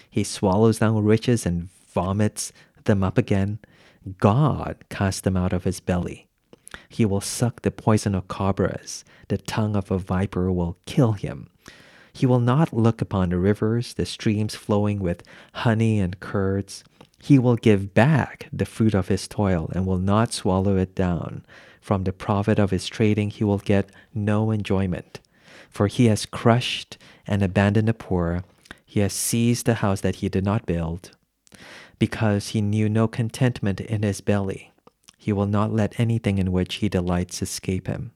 He swallows down riches and vomits them up again. God casts them out of his belly. He will suck the poison of cobras. The tongue of a viper will kill him. He will not look upon the rivers, the streams flowing with honey and curds. He will give back the fruit of his toil and will not swallow it down. From the profit of his trading he will get no enjoyment. For he has crushed and abandoned the poor. He has seized the house that he did not build. Because he knew no contentment in his belly, he will not let anything in which he delights escape him.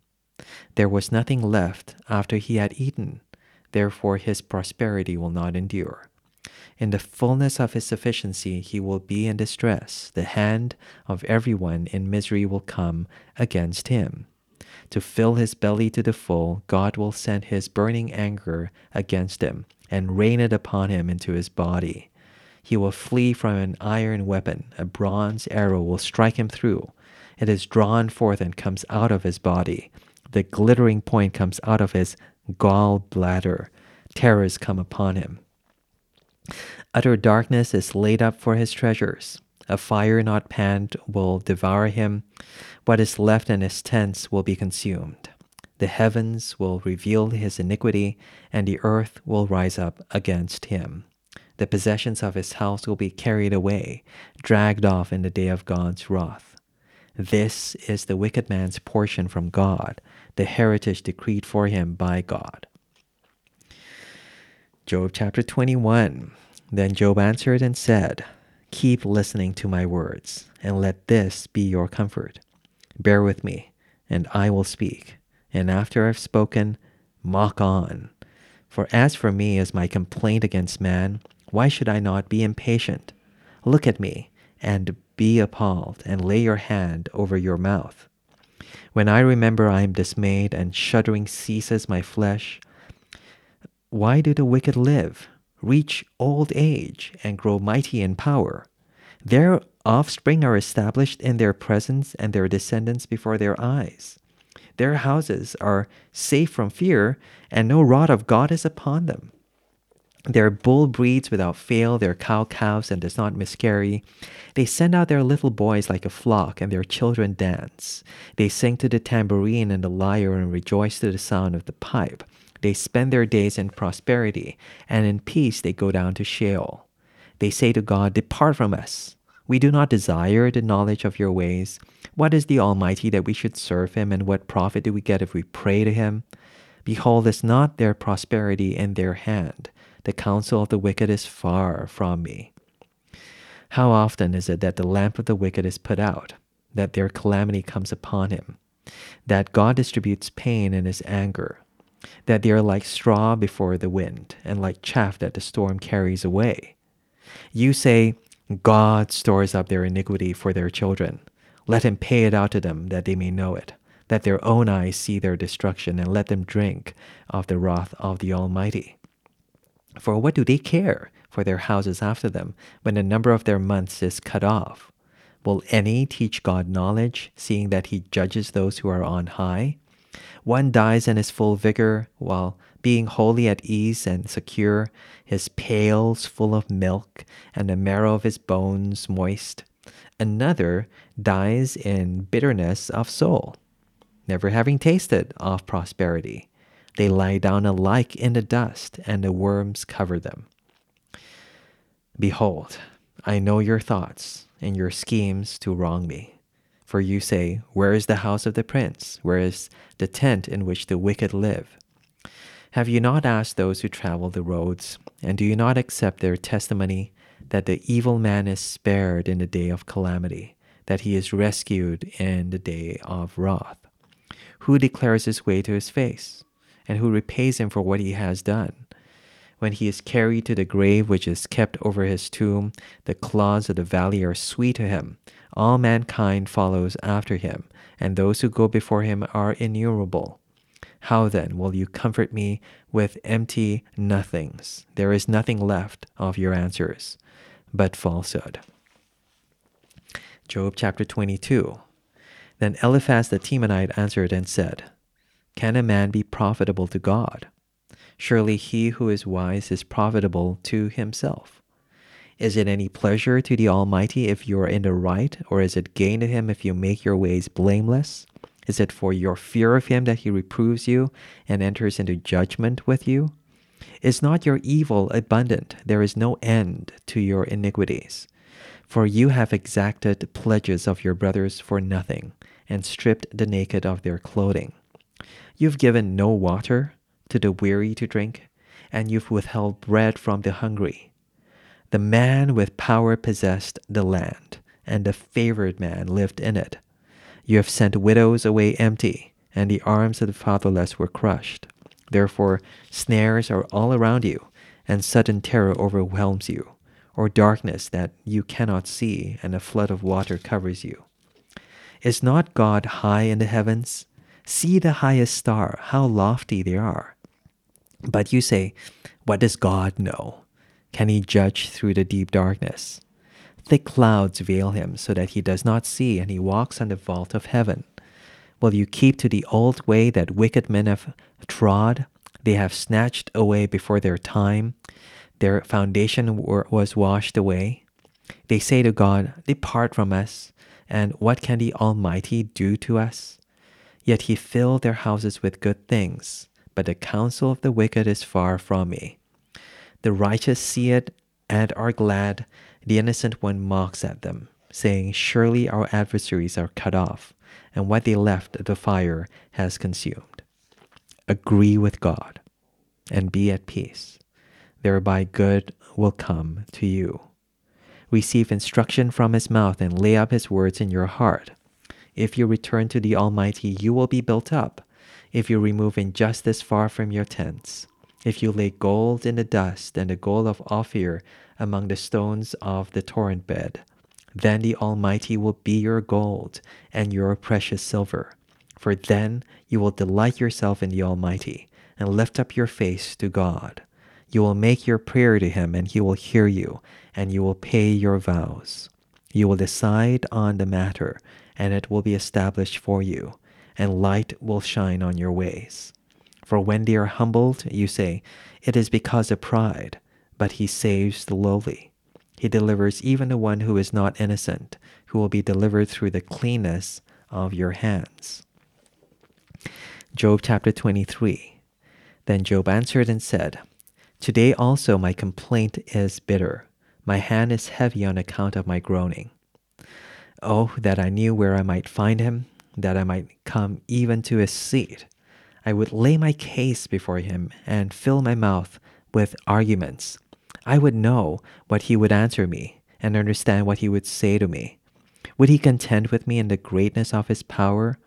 There was nothing left after he had eaten. Therefore his prosperity will not endure. In the fullness of his sufficiency he will be in distress. The hand of everyone in misery will come against him. To fill his belly to the full, God will send his burning anger against him and rain it upon him into his body. He will flee from an iron weapon. A bronze arrow will strike him through. It is drawn forth and comes out of his body. The glittering point comes out of his gallbladder. Terrors come upon him. Utter darkness is laid up for his treasures. A fire not panned will devour him. What is left in his tents will be consumed. The heavens will reveal his iniquity, and the earth will rise up against him. The possessions of his house will be carried away, dragged off in the day of God's wrath. This is the wicked man's portion from God, the heritage decreed for him by God. Job chapter 21. Then Job answered and said, "Keep listening to my words, and let this be your comfort. Bear with me, and I will speak, and after I've spoken, mock on. For as for me is my complaint against man, why should I not be impatient? Look at me, and be appalled, and lay your hand over your mouth. When I remember, I am dismayed, and shuddering seizes my flesh. Why do the wicked live, reach old age, and grow mighty in power? Their offspring are established in their presence, and their descendants before their eyes. Their houses are safe from fear, and no rod of God is upon them. Their bull breeds without fail, their cow calves, and does not miscarry. They send out their little boys like a flock, and their children dance. They sing to the tambourine and the lyre, and rejoice to the sound of the pipe. They spend their days in prosperity, and in peace they go down to Sheol. They say to God, 'Depart from us. We do not desire the knowledge of your ways. What is the Almighty that we should serve him, and what profit do we get if we pray to him?' Behold, is not their prosperity in their hand? The counsel of the wicked is far from me. How often is it that the lamp of the wicked is put out, that their calamity comes upon him, that God distributes pain in his anger, that they are like straw before the wind, and like chaff that the storm carries away? You say, 'God stores up their iniquity for their children. Let him pay it out to them, that they may know it. Let their own eyes see their destruction, and let them drink of the wrath of the Almighty.' For what do they care for their houses after them, when the number of their months is cut off? Will any teach God knowledge, seeing that he judges those who are on high? One dies in his full vigor, while being wholly at ease and secure, his pails full of milk, and the marrow of his bones moist. Another dies in bitterness of soul, never having tasted of prosperity. They lie down alike in the dust, and the worms cover them. Behold, I know your thoughts and your schemes to wrong me. For you say, 'Where is the house of the prince? Where is the tent in which the wicked live?' Have you not asked those who travel the roads, and do you not accept their testimony, that the evil man is spared in the day of calamity, that he is rescued in the day of wrath? Who declares his way to his face, and who repays him for what he has done? When he is carried to the grave which is kept over his tomb, the clods of the valley are sweet to him. All mankind follows after him, and those who go before him are innumerable. How then will you comfort me with empty nothings? There is nothing left of your answers but falsehood. Job chapter 22. Then Eliphaz the Temanite answered and said, Can a man be profitable to God? Surely he who is wise is profitable to himself. Is it any pleasure to the Almighty if you are in the right, or is it gain to him if you make your ways blameless? Is it for your fear of him that he reproves you and enters into judgment with you? Is not your evil abundant? There is no end to your iniquities. For you have exacted pledges of your brothers for nothing, and stripped the naked of their clothing. You've given no water to the weary to drink, and you've withheld bread from the hungry. The man with power possessed the land, and the favored man lived in it. You have sent widows away empty, and the arms of the fatherless were crushed. Therefore, snares are all around you, and sudden terror overwhelms you, or darkness that you cannot see, and a flood of water covers you. Is not God high in the heavens? See the highest star, how lofty they are. But you say, what does God know? Can he judge through the deep darkness? Thick clouds veil him so that he does not see, and he walks on the vault of heaven. Will you keep to the old way that wicked men have trod? They have snatched away before their time. Their foundation was washed away. They say to God, depart from us, and what can the Almighty do to us? Yet he filled their houses with good things, but the counsel of the wicked is far from me. The righteous see it and are glad. The innocent one mocks at them, saying, surely our adversaries are cut off, and what they left the fire has consumed. Agree with God, and be at peace. Thereby good will come to you. Receive instruction from his mouth, and lay up his words in your heart. If you return to the Almighty, you will be built up. If you remove injustice far from your tents, if you lay gold in the dust and the gold of Ophir among the stones of the torrent bed, then the Almighty will be your gold and your precious silver. For then you will delight yourself in the Almighty and lift up your face to God. You will make your prayer to him, and he will hear you, and you will pay your vows. You will decide on the matter, and it will be established for you, and light will shine on your ways. For when they are humbled, you say, it is because of pride, but he saves the lowly. He delivers even the one who is not innocent, who will be delivered through the cleanness of your hands. Job chapter 23. Then Job answered and said, today also my complaint is bitter. My hand is heavy on account of my groaning. Oh, that I knew where I might find him, that I might come even to his seat. I would lay my case before him and fill my mouth with arguments. I would know what he would answer me and understand what he would say to me. Would he contend with me in the greatness of his power?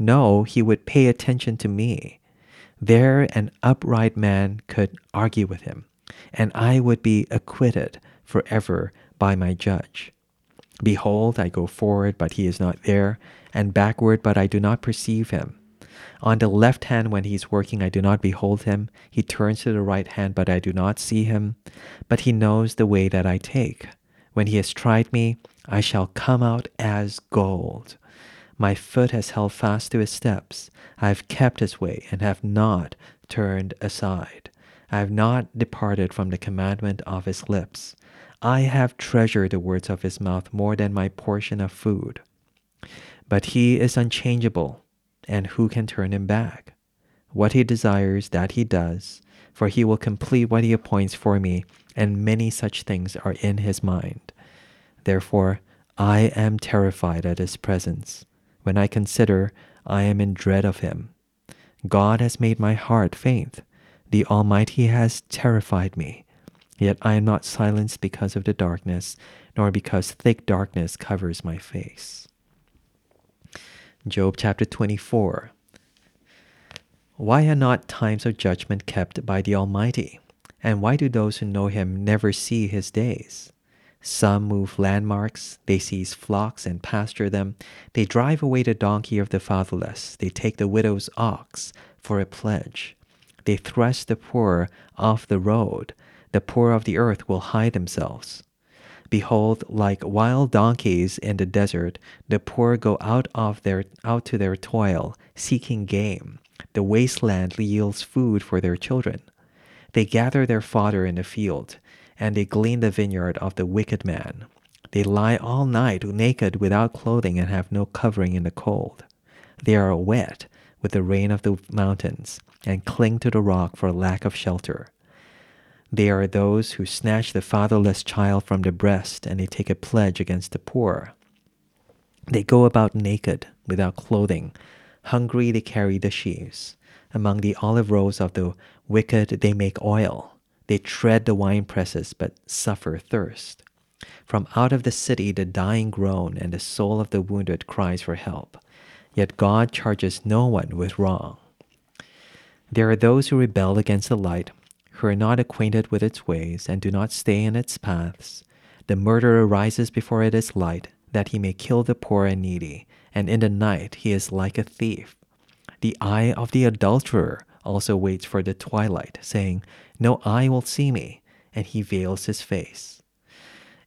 No, he would pay attention to me. There an upright man could argue with him, and I would be acquitted forever by my judge. Behold, I go forward, but he is not there, and backward, but I do not perceive him. On the left hand when he is working, I do not behold him. He turns to the right hand, but I do not see him. But he knows the way that I take. When he has tried me, I shall come out as gold. My foot has held fast to his steps. I have kept his way and have not turned aside. I have not departed from the commandment of his lips. I have treasured the words of his mouth more than my portion of food. But he is unchangeable, and who can turn him back? What he desires, that he does, for he will complete what he appoints for me, and many such things are in his mind. Therefore, I am terrified at his presence. When I consider, I am in dread of him. God has made my heart faint. The Almighty has terrified me. Yet I am not silenced because of the darkness, nor because thick darkness covers my face. Job chapter 24. Why are not times of judgment kept by the Almighty? And why do those who know him never see his days? Some move landmarks, they seize flocks and pasture them. They drive away the donkey of the fatherless. They take the widow's ox for a pledge. They thrust the poor off the road. The poor of the earth will hide themselves. Behold, like wild donkeys in the desert, the poor go out to their toil, seeking game. The wasteland yields food for their children. They gather their fodder in the field, and they glean the vineyard of the wicked man. They lie all night naked without clothing and have no covering in the cold. They are wet with the rain of the mountains and cling to the rock for lack of shelter. They are those who snatch the fatherless child from the breast, and they take a pledge against the poor. They go about naked, without clothing. Hungry, they carry the sheaves. Among the olive rows of the wicked, they make oil. They tread the winepresses, but suffer thirst. From out of the city the dying groan, and the soul of the wounded cries for help. Yet God charges no one with wrong. There are those who rebel against the light, who are not acquainted with its ways, and do not stay in its paths. The murderer rises before it is light, that he may kill the poor and needy, and in the night he is like a thief. The eye of the adulterer also waits for the twilight, saying, "No eye will see me," and he veils his face.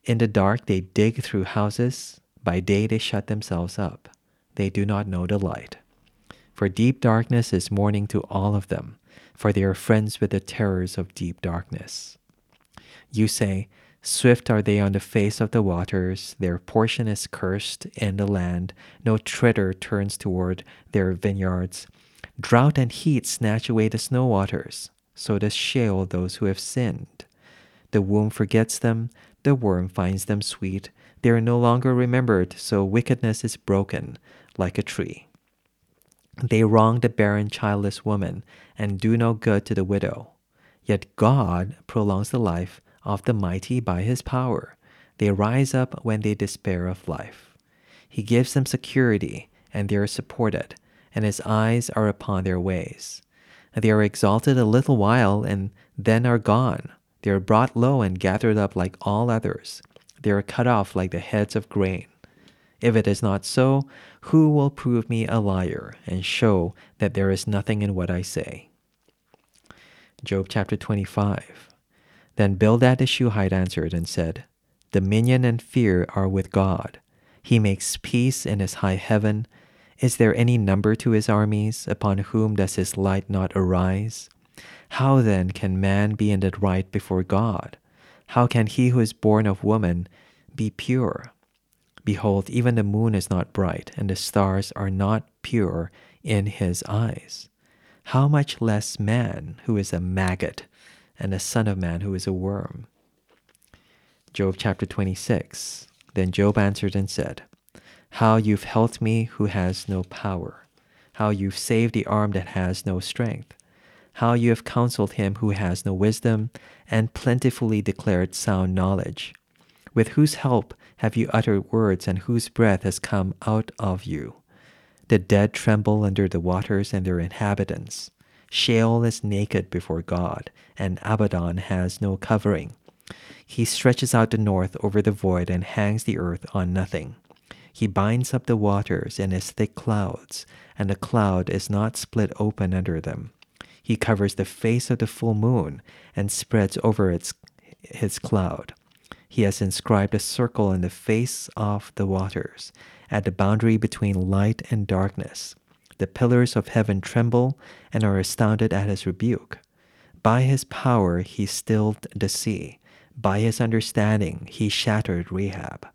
In the dark they dig through houses, by day they shut themselves up. They do not know the light. For deep darkness is morning to all of them, for they are friends with the terrors of deep darkness. You say, "Swift are they on the face of the waters, their portion is cursed in the land, no treader turns toward their vineyards. Drought and heat snatch away the snow waters, so does Sheol those who have sinned. The womb forgets them, the worm finds them sweet, they are no longer remembered, so wickedness is broken like a tree. They wrong the barren childless woman and do no good to the widow. Yet God prolongs the life of the mighty by his power. They rise up when they despair of life. He gives them security, and they are supported, and his eyes are upon their ways. They are exalted a little while and then are gone. They are brought low and gathered up like all others. They are cut off like the heads of grain. If it is not so, who will prove me a liar and show that there is nothing in what I say?" Job chapter 25. Then Bildad the Shuhite answered and said, "Dominion and fear are with God. He makes peace in his high heaven. Is there any number to his armies? Upon whom does his light not arise? How then can man be in the right before God? How can he who is born of woman be pure? Behold, even the moon is not bright, and the stars are not pure in his eyes. How much less man, who is a maggot, and the son of man, who is a worm?" Job chapter 26. Then Job answered and said, "How you've helped me who has no power! How you've saved the arm that has no strength! How you have counseled him who has no wisdom, and plentifully declared sound knowledge! With whose help have you uttered words, and whose breath has come out of you? The dead tremble under the waters and their inhabitants. Sheol is naked before God, and Abaddon has no covering. He stretches out the north over the void and hangs the earth on nothing. He binds up the waters in his thick clouds, and the cloud is not split open under them. He covers the face of the full moon and spreads over his cloud. He has inscribed a circle in the face of the waters, at the boundary between light and darkness. The pillars of heaven tremble and are astounded at his rebuke. By his power he stilled the sea. By his understanding he shattered Rahab.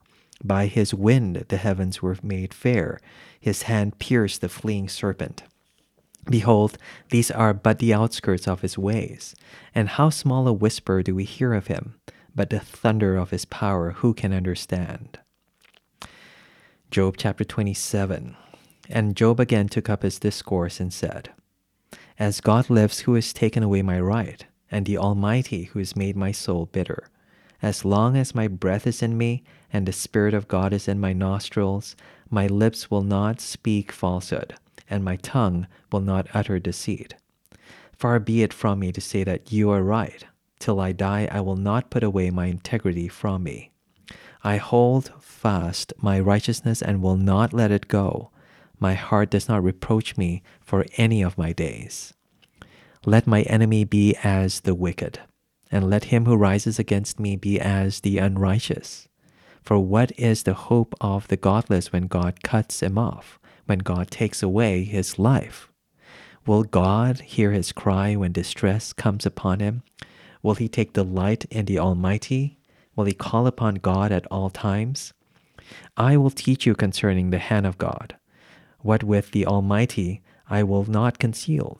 By his wind the heavens were made fair. His hand pierced the fleeing serpent. Behold, these are but the outskirts of his ways. And how small a whisper do we hear of him! But the thunder of his power, who can understand?" Job chapter 27. And Job again took up his discourse and said, "As God lives, who has taken away my right, and the Almighty, who has made my soul bitter, as long as my breath is in me, and the Spirit of God is in my nostrils, my lips will not speak falsehood, and my tongue will not utter deceit. Far be it from me to say that you are right. Till I die, I will not put away my integrity from me. I hold fast my righteousness and will not let it go. My heart does not reproach me for any of my days. Let my enemy be as the wicked, and let him who rises against me be as the unrighteous. For what is the hope of the godless when God cuts him off, when God takes away his life? Will God hear his cry when distress comes upon him? Will he take delight in the Almighty? Will he call upon God at all times? I will teach you concerning the hand of God. What with the Almighty I will not conceal.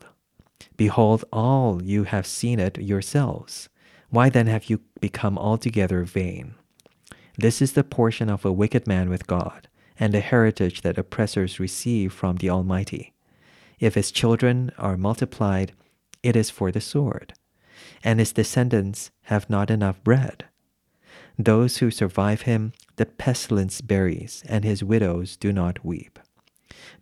Behold, all you have seen it yourselves. Why then have you become altogether vain? This is the portion of a wicked man with God, and the heritage that oppressors receive from the Almighty. If his children are multiplied, it is for the sword, and his descendants have not enough bread. Those who survive him, the pestilence buries, and his widows do not weep.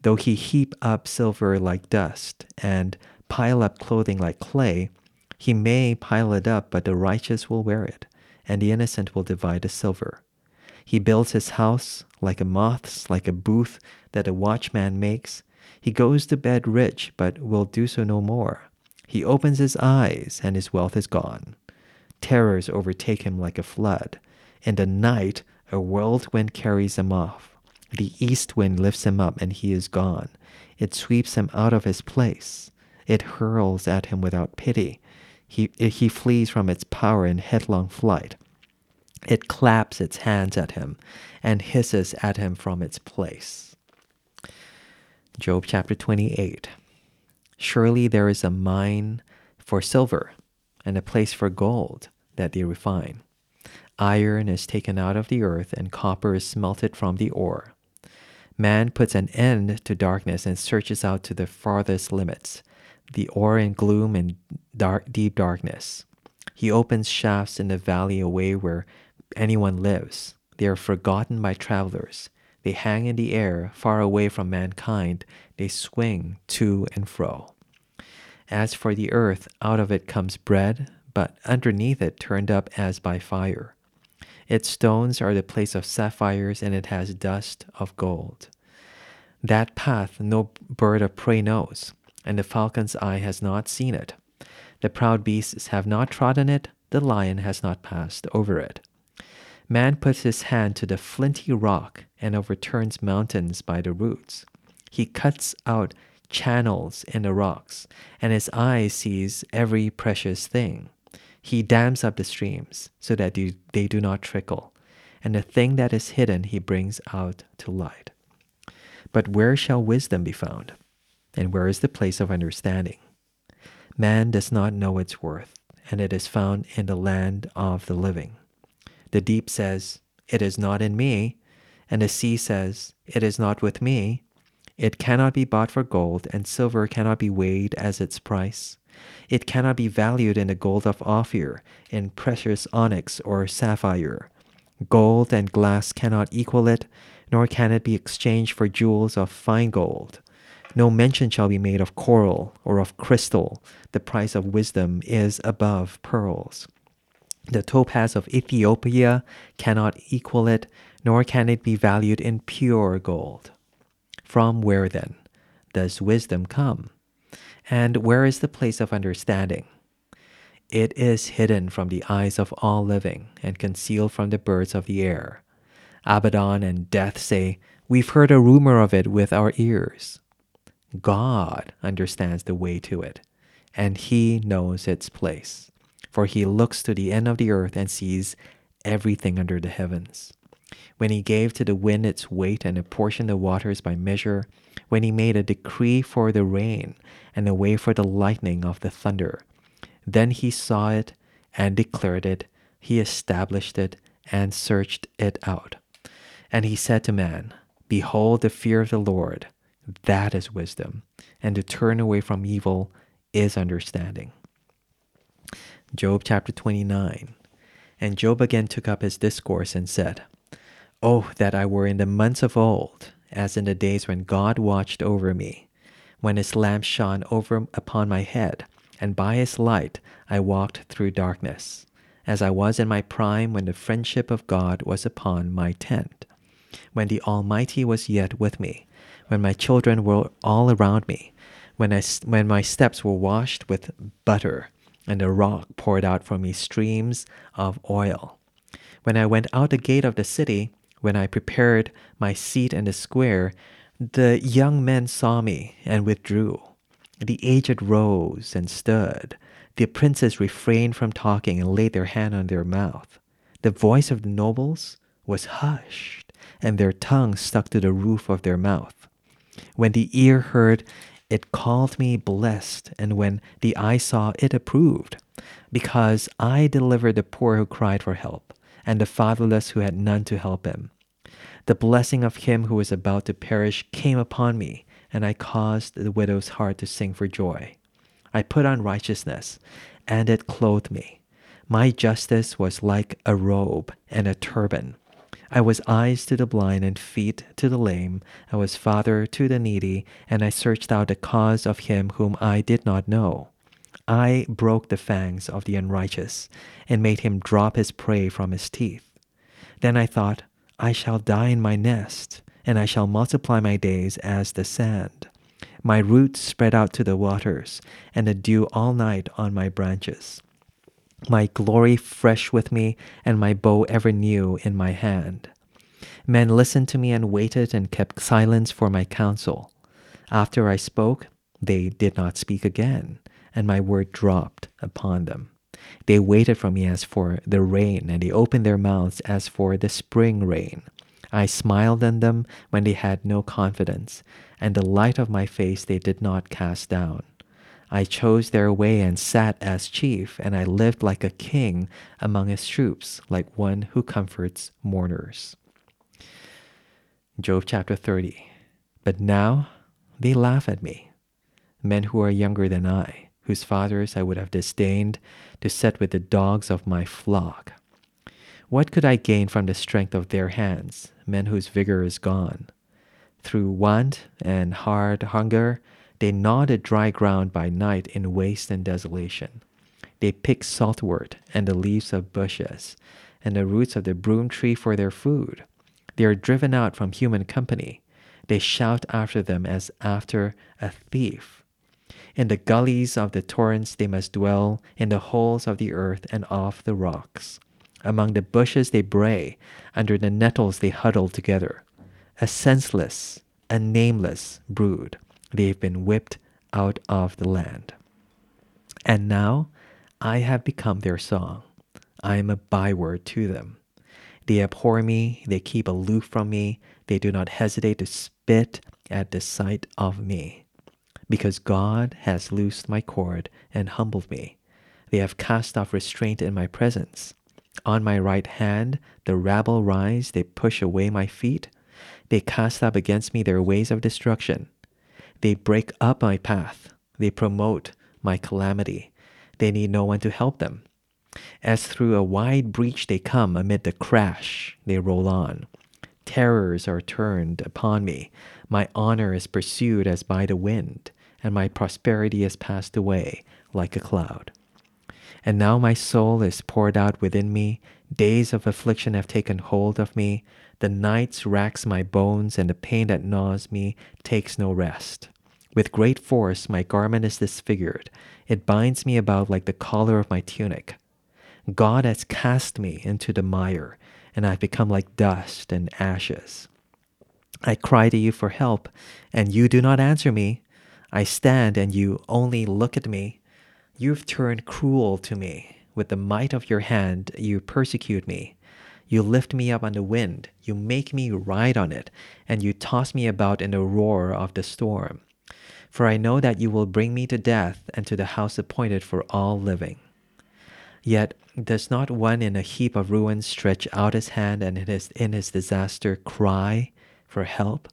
Though he heap up silver like dust, and pile up clothing like clay, he may pile it up, but the righteous will wear it, and the innocent will divide the silver. He builds his house like a moth's, like a booth that a watchman makes. He goes to bed rich, but will do so no more. He opens his eyes, and his wealth is gone. Terrors overtake him like a flood. In the night, a whirlwind carries him off. The east wind lifts him up, and he is gone. It sweeps him out of his place. It hurls at him without pity. He flees from its power in headlong flight. It claps its hands at him and hisses at him from its place. Job chapter 28. Surely there is a mine for silver and a place for gold that they refine. Iron is taken out of the earth and copper is smelted from the ore. Man puts an end to darkness and searches out to the farthest limits. The ore in gloom and deep darkness. He opens shafts in the valley away where anyone lives. They are forgotten by travelers. They hang in the air, far away from mankind. They swing to and fro. As for the earth, out of it comes bread, but underneath it turned up as by fire. Its stones are the place of sapphires, and it has dust of gold. That path no bird of prey knows, and the falcon's eye has not seen it. The proud beasts have not trodden it, the lion has not passed over it. Man puts his hand to the flinty rock and overturns mountains by the roots. He cuts out channels in the rocks, and his eye sees every precious thing. He dams up the streams so that they do not trickle, and the thing that is hidden he brings out to light. But where shall wisdom be found? And where is the place of understanding? Man does not know its worth, and it is found in the land of the living. The deep says, "It is not in me," and the sea says, "It is not with me." It cannot be bought for gold, and silver cannot be weighed as its price. It cannot be valued in the gold of Ophir, in precious onyx or sapphire. Gold and glass cannot equal it, nor can it be exchanged for jewels of fine gold. No mention shall be made of coral or of crystal. The price of wisdom is above pearls. The topaz of Ethiopia cannot equal it, nor can it be valued in pure gold. From where, then, does wisdom come? And where is the place of understanding? It is hidden from the eyes of all living and concealed from the birds of the air. Abaddon and death say, "We've heard a rumor of it with our ears." God understands the way to it, and he knows its place, for he looks to the end of the earth and sees everything under the heavens. When he gave to the wind its weight and apportioned the waters by measure, when he made a decree for the rain and a way for the lightning of the thunder, then he saw it and declared it, he established it and searched it out. And he said to man, "Behold the fear of the Lord, that is wisdom, and to turn away from evil is understanding." Job chapter 29. And Job again took up his discourse and said, "Oh, that I were in the months of old, as in the days when God watched over me, when his lamp shone over upon my head, and by his light I walked through darkness, as I was in my prime when the friendship of God was upon my tent, when the Almighty was yet with me, when my children were all around me, when my steps were washed with butter, and the rock poured out from me streams of oil. When I went out the gate of the city, when I prepared my seat in the square, the young men saw me and withdrew. The aged rose and stood. The princes refrained from talking and laid their hand on their mouth. The voice of the nobles was hushed, and their tongues stuck to the roof of their mouth. When the ear heard, it called me blessed, and when the eye saw, it approved, because I delivered the poor who cried for help, and the fatherless who had none to help him. The blessing of him who was about to perish came upon me, and I caused the widow's heart to sing for joy. I put on righteousness, and it clothed me. My justice was like a robe and a turban. I was eyes to the blind and feet to the lame. I was father to the needy, and I searched out the cause of him whom I did not know. I broke the fangs of the unrighteous and made him drop his prey from his teeth. Then I thought, I shall die in my nest, and I shall multiply my days as the sand. My roots spread out to the waters, and the dew all night on my branches. My glory fresh with me, and my bow ever new in my hand. Men listened to me and waited and kept silence for my counsel. After I spoke, they did not speak again, and my word dropped upon them. They waited for me as for the rain, and they opened their mouths as for the spring rain. I smiled on them when they had no confidence, and the light of my face they did not cast down. I chose their way and sat as chief, and I lived like a king among his troops, like one who comforts mourners. Job chapter 30. But now they laugh at me, men who are younger than I, whose fathers I would have disdained to set with the dogs of my flock. What could I gain from the strength of their hands, men whose vigor is gone? Through want and hard hunger, they gnaw the dry ground by night in waste and desolation. They pick saltwort and the leaves of bushes, and the roots of the broom tree for their food. They are driven out from human company. They shout after them as after a thief. In the gullies of the torrents they must dwell, in the holes of the earth and off the rocks. Among the bushes they bray, under the nettles they huddle together. A senseless, a nameless brood. They've been whipped out of the land. And now I have become their song. I am a byword to them. They abhor me, they keep aloof from me, they do not hesitate to spit at the sight of me. Because God has loosed my cord and humbled me, they have cast off restraint in my presence. On my right hand the rabble rise, they push away my feet, they cast up against me their ways of destruction. They break up my path. They promote my calamity. They need no one to help them. As through a wide breach they come, amid the crash they roll on. Terrors are turned upon me. My honor is pursued as by the wind, and my prosperity is passed away like a cloud. And now my soul is poured out within me. Days of affliction have taken hold of me. The nights racks my bones, and the pain that gnaws me takes no rest. With great force my garment is disfigured. It binds me about like the collar of my tunic. God has cast me into the mire, and I have become like dust and ashes. I cry to you for help, and you do not answer me. I stand, and you only look at me. You've turned cruel to me. With the might of your hand you persecute me. You lift me up on the wind, you make me ride on it, and you toss me about in the roar of the storm. For I know that you will bring me to death and to the house appointed for all living. Yet does not one in a heap of ruins stretch out his hand and in his disaster cry for help?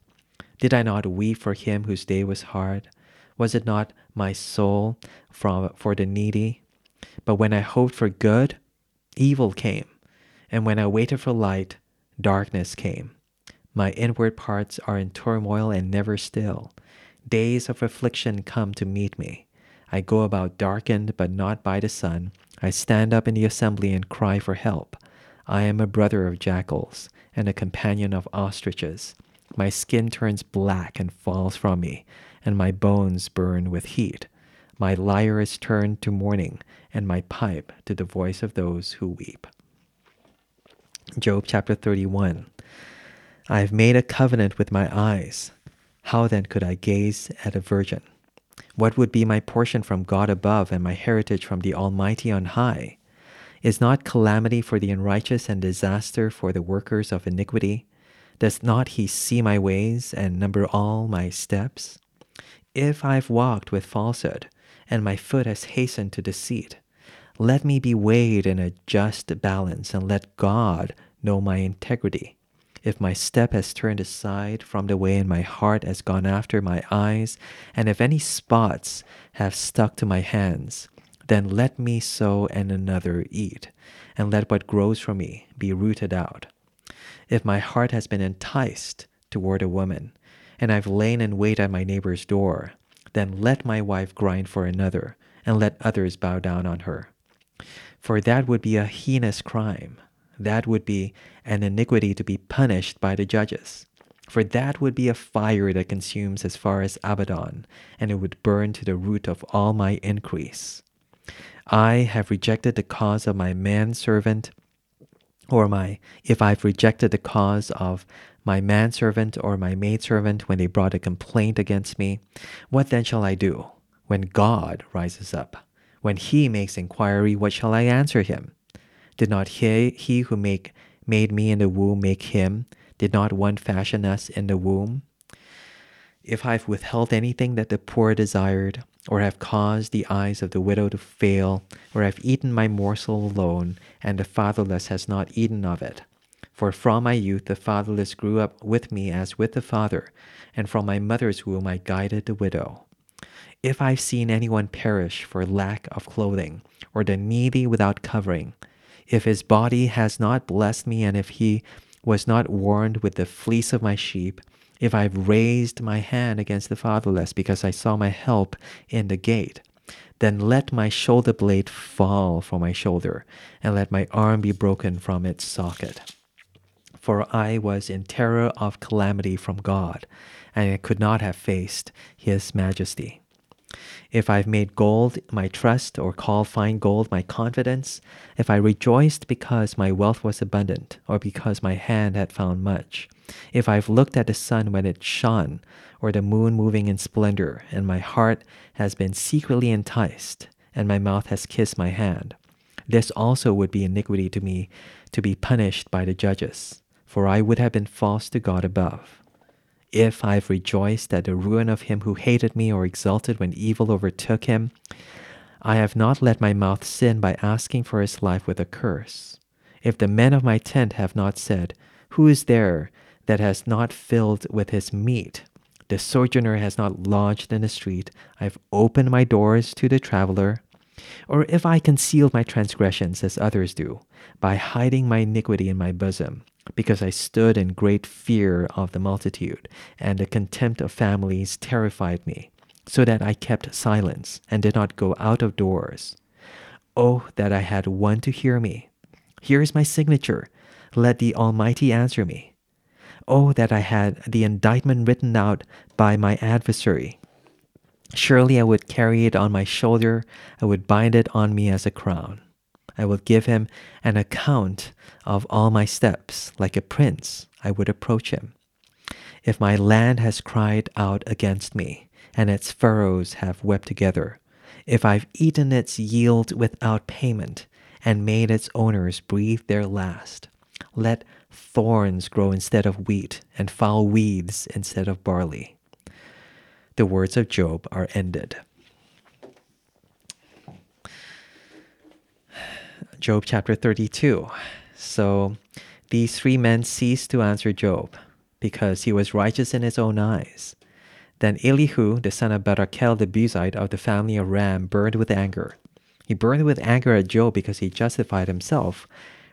Did I not weep for him whose day was hard? Was it not my soul for the needy? But when I hoped for good, evil came. And when I waited for light, darkness came. My inward parts are in turmoil and never still. Days of affliction come to meet me. I go about darkened, but not by the sun. I stand up in the assembly and cry for help. I am a brother of jackals and a companion of ostriches. My skin turns black and falls from me, and my bones burn with heat. My lyre is turned to mourning, and my pipe to the voice of those who weep. Job chapter 31. I have made a covenant with my eyes. How then could I gaze at a virgin? What would be my portion from God above and my heritage from the Almighty on high? Is not calamity for the unrighteous and disaster for the workers of iniquity? Does not he see my ways and number all my steps? If I've walked with falsehood, and my foot has hastened to deceit, let me be weighed in a just balance, and let God know my integrity. If my step has turned aside from the way, and my heart has gone after my eyes, and if any spots have stuck to my hands, then let me sow and another eat, and let what grows from me be rooted out. If my heart has been enticed toward a woman, and I've lain in wait at my neighbor's door, then let my wife grind for another, and let others bow down on her. For that would be a heinous crime. That would be an iniquity to be punished by the judges. For that would be a fire that consumes as far as Abaddon, and it would burn to the root of all my increase. I have rejected the cause of my manservant, or my maidservant when they brought a complaint against me, what then shall I do? When God rises up, when he makes inquiry, what shall I answer him? Did not he who made me in the womb make him? Did not one fashion us in the womb? If I've withheld anything that the poor desired, or have caused the eyes of the widow to fail, or have eaten my morsel alone, and the fatherless has not eaten of it. For from my youth the fatherless grew up with me as with the father, and from my mother's womb I guided the widow. If I've seen anyone perish for lack of clothing, or the needy without covering, if his body has not blessed me, and if he was not warned with the fleece of my sheep, if I've raised my hand against the fatherless because I saw my help in the gate, then let my shoulder blade fall from my shoulder, and let my arm be broken from its socket. For I was in terror of calamity from God, and I could not have faced his majesty. If I've made gold my trust, or called fine gold my confidence, if I rejoiced because my wealth was abundant, or because my hand had found much, if I've looked at the sun when it shone, or the moon moving in splendor, and my heart has been secretly enticed, and my mouth has kissed my hand, this also would be iniquity to me to be punished by the judges, for I would have been false to God above. If I've rejoiced at the ruin of him who hated me, or exulted when evil overtook him, I have not let my mouth sin by asking for his life with a curse. If the men of my tent have not said, Who is there that has not filled with his meat? The sojourner has not lodged in the street. I have opened my doors to the traveler. Or if I concealed my transgressions as others do, by hiding my iniquity in my bosom, because I stood in great fear of the multitude, and the contempt of families terrified me, so that I kept silence and did not go out of doors. Oh, that I had one to hear me. Here is my signature. Let the Almighty answer me. Oh, that I had the indictment written out by my adversary. Surely I would carry it on my shoulder. I would bind it on me as a crown. I will give him an account of all my steps. Like a prince, I would approach him. If my land has cried out against me, and its furrows have wept together, if I've eaten its yield without payment, and made its owners breathe their last, let thorns grow instead of wheat, and foul weeds instead of barley. The words of Job are ended. Job chapter 32. So these three men ceased to answer Job because he was righteous in his own eyes. Then Elihu, the son of Barachel the Buzite of the family of Ram, burned with anger. He burned with anger at Job because he justified himself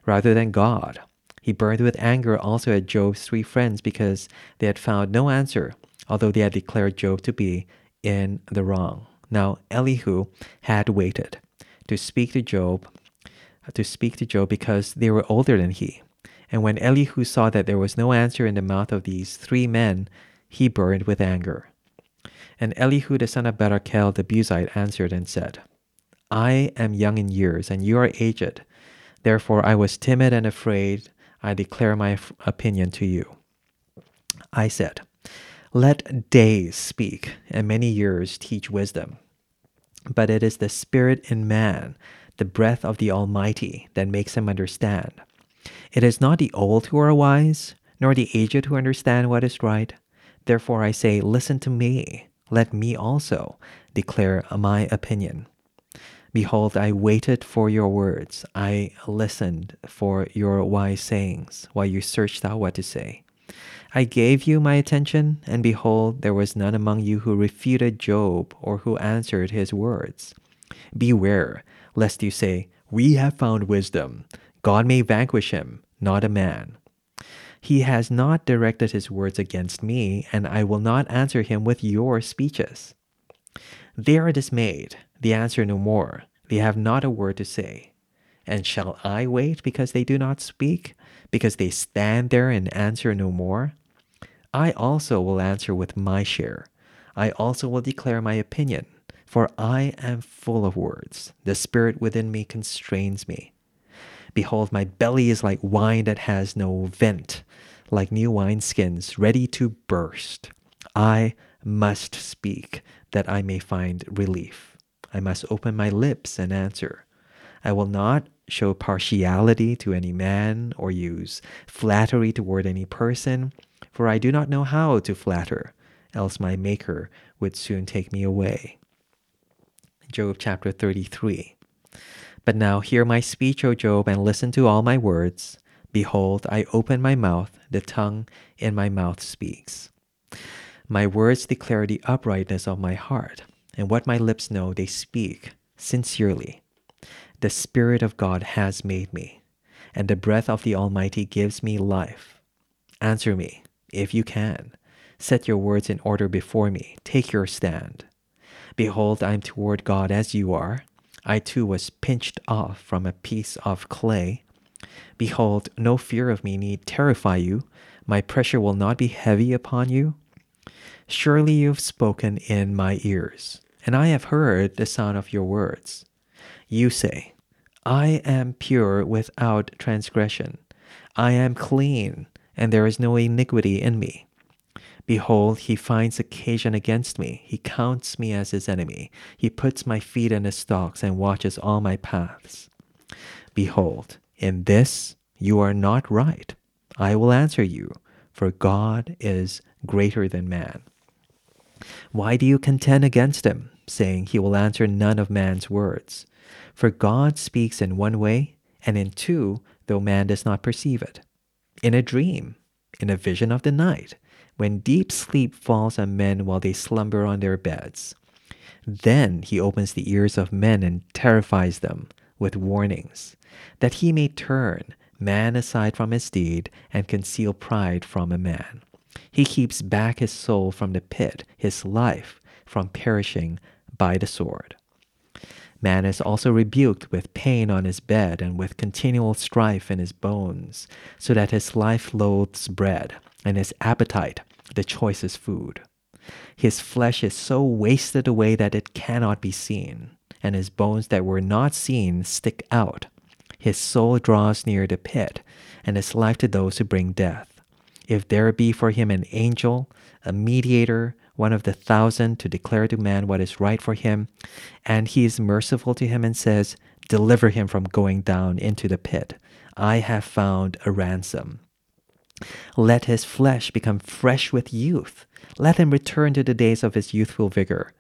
rather than God. He burned with anger also at Job's three friends because they had found no answer, although they had declared Job to be in the wrong. Now Elihu had waited to speak to Job because they were older than he, And when Elihu saw that there was no answer in the mouth of these three men, he burned with anger. And Elihu the son of Barachel the Buzite answered and said, I am young in years, and you are aged. Therefore I was timid and afraid. I declare my opinion to you. I said, let days speak, and many years teach wisdom. But it is the spirit in man, the breath of the Almighty, that makes him understand. It is not the old who are wise, nor the aged who understand what is right. Therefore I say, listen to me, let me also declare my opinion. Behold, I waited for your words, I listened for your wise sayings, while you searched out what to say. I gave you my attention, and behold, there was none among you who refuted Job or who answered his words. Beware, lest you say, we have found wisdom. God may vanquish him, not a man. He has not directed his words against me, and I will not answer him with your speeches. They are dismayed, they answer no more, they have not a word to say. And shall I wait because they do not speak, because they stand there and answer no more? I also will answer with my share. I also will declare my opinion, for I am full of words. The spirit within me constrains me. Behold, my belly is like wine that has no vent, like new wineskins ready to burst. I must speak that I may find relief. I must open my lips and answer. I will not show partiality to any man or use flattery toward any person, for I do not know how to flatter, else my Maker would soon take me away. Job chapter 33. But now hear my speech, O Job, and listen to all my words. Behold, I open my mouth, the tongue in my mouth speaks. My words declare the uprightness of my heart, and what my lips know they speak sincerely. The Spirit of God has made me, and the breath of the Almighty gives me life. Answer me, if you can. Set your words in order before me. Take your stand. Behold, I am toward God as you are. I too was pinched off from a piece of clay. Behold, no fear of me need terrify you. My pressure will not be heavy upon you. Surely you have spoken in my ears, and I have heard the sound of your words. You say, I am pure without transgression. I am clean, and there is no iniquity in me. Behold, he finds occasion against me. He counts me as his enemy. He puts my feet in the stocks and watches all my paths. Behold, in this you are not right. I will answer you, for God is greater than man. Why do you contend against him, saying he will answer none of man's words? For God speaks in one way, and in two, though man does not perceive it. In a dream, in a vision of the night, when deep sleep falls on men while they slumber on their beds. Then he opens the ears of men and terrifies them with warnings, that he may turn man aside from his deed and conceal pride from a man. He keeps back his soul from the pit, his life from perishing by the sword. Man is also rebuked with pain on his bed and with continual strife in his bones, so that his life loathes bread, and his appetite the choicest food. His flesh is so wasted away that it cannot be seen, and his bones that were not seen stick out. His soul draws near the pit, and his life to those who bring death. If there be for him an angel, a mediator, one of the thousand, to declare to man what is right for him, and he is merciful to him and says, deliver him from going down into the pit. I have found a ransom. Let his flesh become fresh with youth. Let him return to the days of his youthful vigor.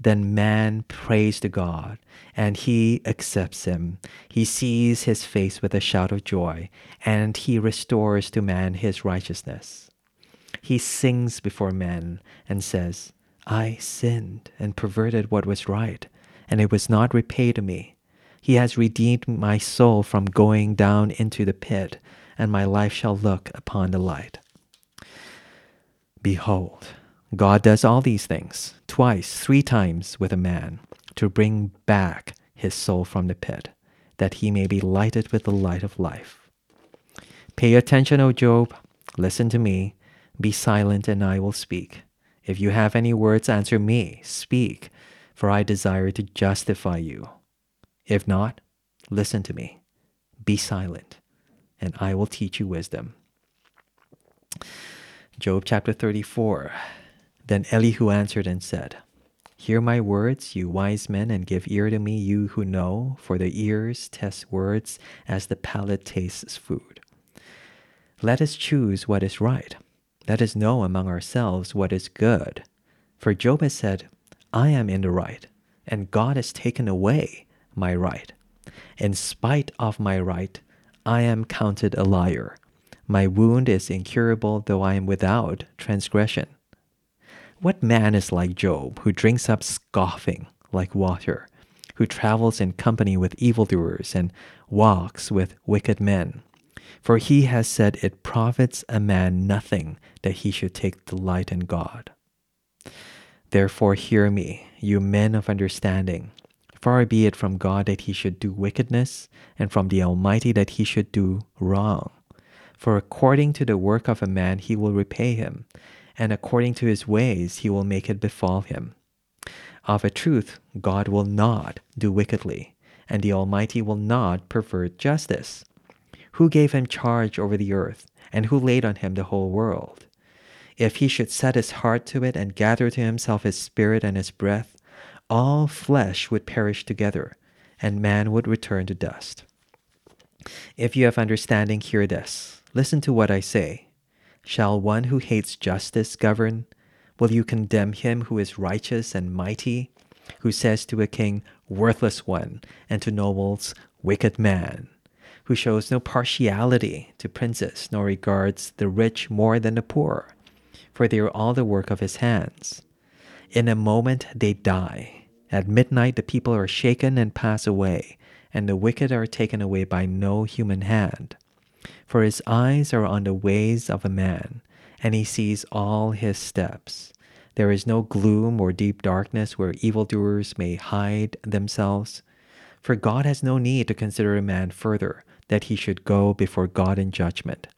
Then man prays to God, and he accepts him. He sees his face with a shout of joy, and he restores to man his righteousness. He sings before men and says, I sinned and perverted what was right, and it was not repaid to me. He has redeemed my soul from going down into the pit, and my life shall look upon the light. Behold, God does all these things, twice, three times with a man, to bring back his soul from the pit, that he may be lighted with the light of life. Pay attention, O Job. Listen to me. Be silent, and I will speak. If you have any words, answer me. Speak, for I desire to justify you. If not, listen to me. Be silent, and I will teach you wisdom. Job chapter 34. Then Elihu answered and said, Hear my words, you wise men, and give ear to me, you who know, for the ears test words as the palate tastes food. Let us choose what is right. Let us know among ourselves what is good. For Job has said, I am in the right, and God has taken away my right. In spite of my right, I am counted a liar. My wound is incurable, though I am without transgression. What man is like Job, who drinks up scoffing like water, who travels in company with evildoers and walks with wicked men? For he has said, It profits a man nothing that he should take delight in God. Therefore hear me, you men of understanding. Far be it from God that he should do wickedness, and from the Almighty that he should do wrong. For according to the work of a man he will repay him, and according to his ways he will make it befall him. Of a truth, God will not do wickedly, and the Almighty will not pervert justice. Who gave him charge over the earth, and who laid on him the whole world? If he should set his heart to it, and gather to himself his spirit and his breath, all flesh would perish together, and man would return to dust. If you have understanding, hear this. Listen to what I say. Shall one who hates justice govern? Will you condemn him who is righteous and mighty, who says to a king, worthless one, and to nobles, wicked man, who shows no partiality to princes, nor regards the rich more than the poor, for they are all the work of his hands. In a moment they die. At midnight the people are shaken and pass away, and the wicked are taken away by no human hand. For his eyes are on the ways of a man, and he sees all his steps. There is no gloom or deep darkness where evildoers may hide themselves. For God has no need to consider a man further, that he should go before God in judgment.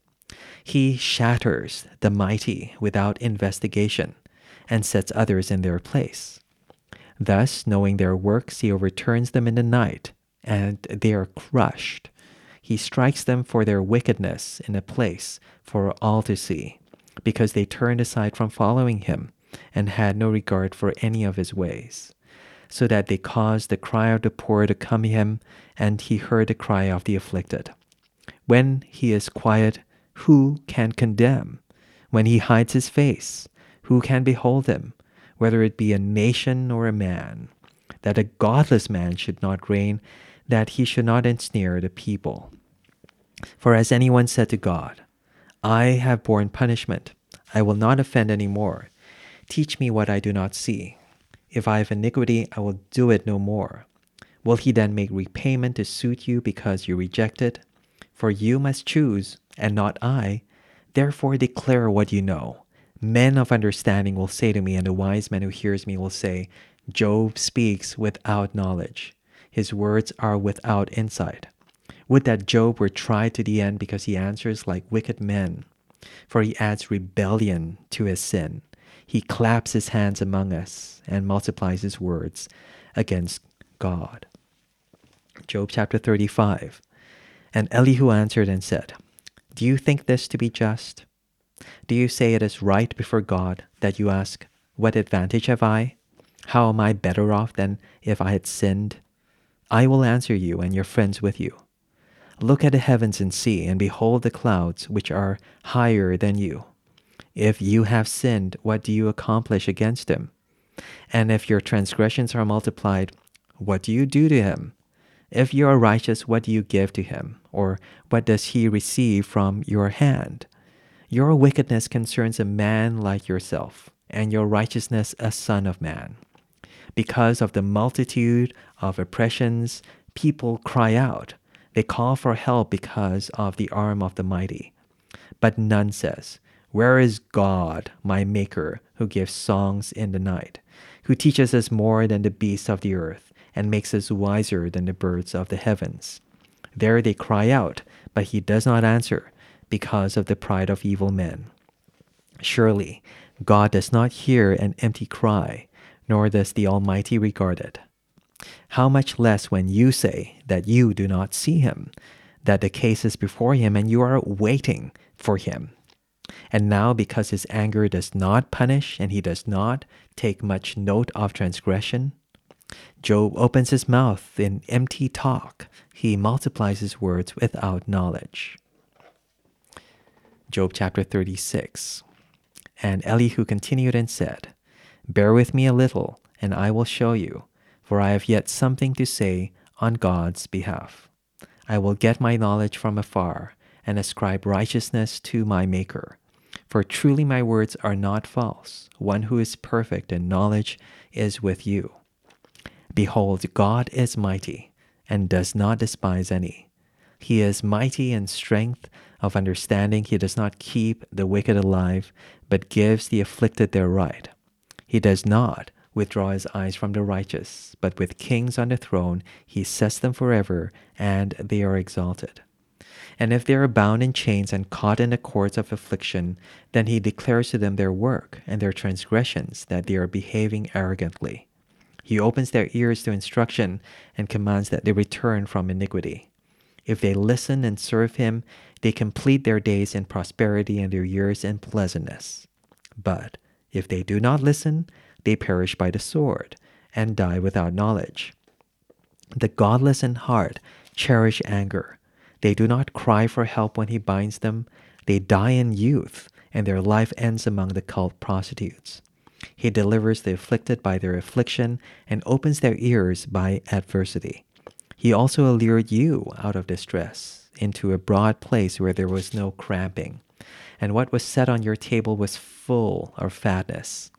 He shatters the mighty without investigation, and sets others in their place. Thus, knowing their works, he overturns them in the night, and they are crushed. He strikes them for their wickedness in a place for all to see, because they turned aside from following him and had no regard for any of his ways, so that they caused the cry of the poor to come him, and he heard the cry of the afflicted. When he is quiet, who can condemn? When he hides his face, who can behold him, whether it be a nation or a man? That a godless man should not reign, that he should not ensnare the people. For as anyone said to God, I have borne punishment, I will not offend any more. Teach me what I do not see. If I have iniquity, I will do it no more. Will he then make repayment to suit you because you reject it? For you must choose, and not I. Therefore declare what you know. Men of understanding will say to me, and the wise man who hears me will say, Job speaks without knowledge. His words are without insight. Would that Job were tried to the end, because he answers like wicked men. For he adds rebellion to his sin. He claps his hands among us and multiplies his words against God. Job chapter 35. And Elihu answered and said, Do you think this to be just? Do you say it is right before God that you ask, What advantage have I? How am I better off than if I had sinned? I will answer you and your friends with you. Look at the heavens and see, and behold the clouds, which are higher than you. If you have sinned, what do you accomplish against him? And if your transgressions are multiplied, what do you do to him? If you are righteous, what do you give to him? Or what does he receive from your hand? Your wickedness concerns a man like yourself, and your righteousness a son of man. Because of the multitude of oppressions, people cry out. They call for help because of the arm of the mighty. But none says, Where is God, my maker, who gives songs in the night, who teaches us more than the beasts of the earth, and makes us wiser than the birds of the heavens? There they cry out, but he does not answer, because of the pride of evil men. Surely, God does not hear an empty cry, nor does the Almighty regard it. How much less when you say that you do not see him, that the case is before him and you are waiting for him. And now because his anger does not punish and he does not take much note of transgression, Job opens his mouth in empty talk. He multiplies his words without knowledge. Job chapter 36. And Elihu continued and said, Bear with me a little, and I will show you, for I have yet something to say on God's behalf. I will get my knowledge from afar, and ascribe righteousness to my Maker. For truly my words are not false. One who is perfect in knowledge is with you. Behold, God is mighty, and does not despise any. He is mighty in strength of understanding. He does not keep the wicked alive, but gives the afflicted their right. He does not withdraw his eyes from the righteous, but with kings on the throne he sets them forever, and they are exalted. And if they are bound in chains and caught in the cords of affliction, then he declares to them their work and their transgressions, that they are behaving arrogantly. He opens their ears to instruction and commands that they return from iniquity. If they listen and serve him, they complete their days in prosperity and their years in pleasantness. But if they do not listen, they perish by the sword and die without knowledge. The godless in heart cherish anger. They do not cry for help when he binds them. They die in youth, and their life ends among the cult prostitutes. He delivers the afflicted by their affliction and opens their ears by adversity. He also allured you out of distress into a broad place where there was no cramping, and what was set on your table was full of fatness.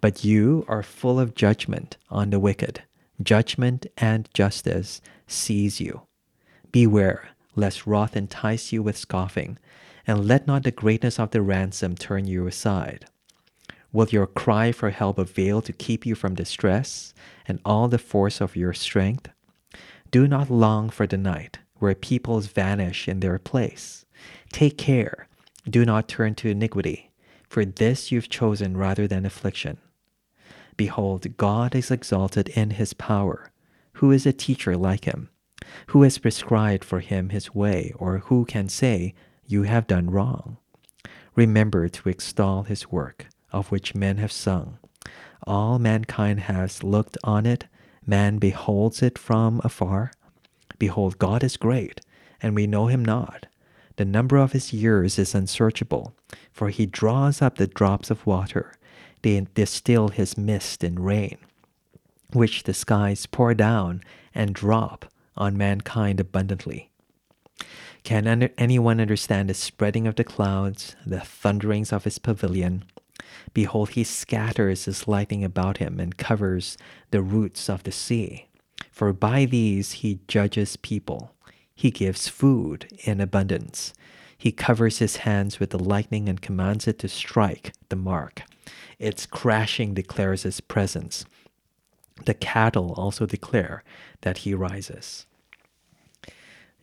But you are full of judgment on the wicked. Judgment and justice seize you. Beware, lest wrath entice you with scoffing, and let not the greatness of the ransom turn you aside. Will your cry for help avail to keep you from distress and all the force of your strength? Do not long for the night, where peoples vanish in their place. Take care, do not turn to iniquity, for this you've chosen rather than affliction. Behold, God is exalted in his power. Who is a teacher like him? Who has prescribed for him his way, or who can say, You have done wrong? Remember to extol his work, of which men have sung. All mankind has looked on it, man beholds it from afar. Behold, God is great, and we know him not. The number of his years is unsearchable, for he draws up the drops of water. They distill his mist and rain, which the skies pour down and drop on mankind abundantly. Can anyone understand the spreading of the clouds, the thunderings of his pavilion? Behold, he scatters his lightning about him and covers the roots of the sea. For by these he judges people. He gives food in abundance. He covers his hands with the lightning and commands it to strike the mark. Its crashing declares his presence. The cattle also declare that he rises.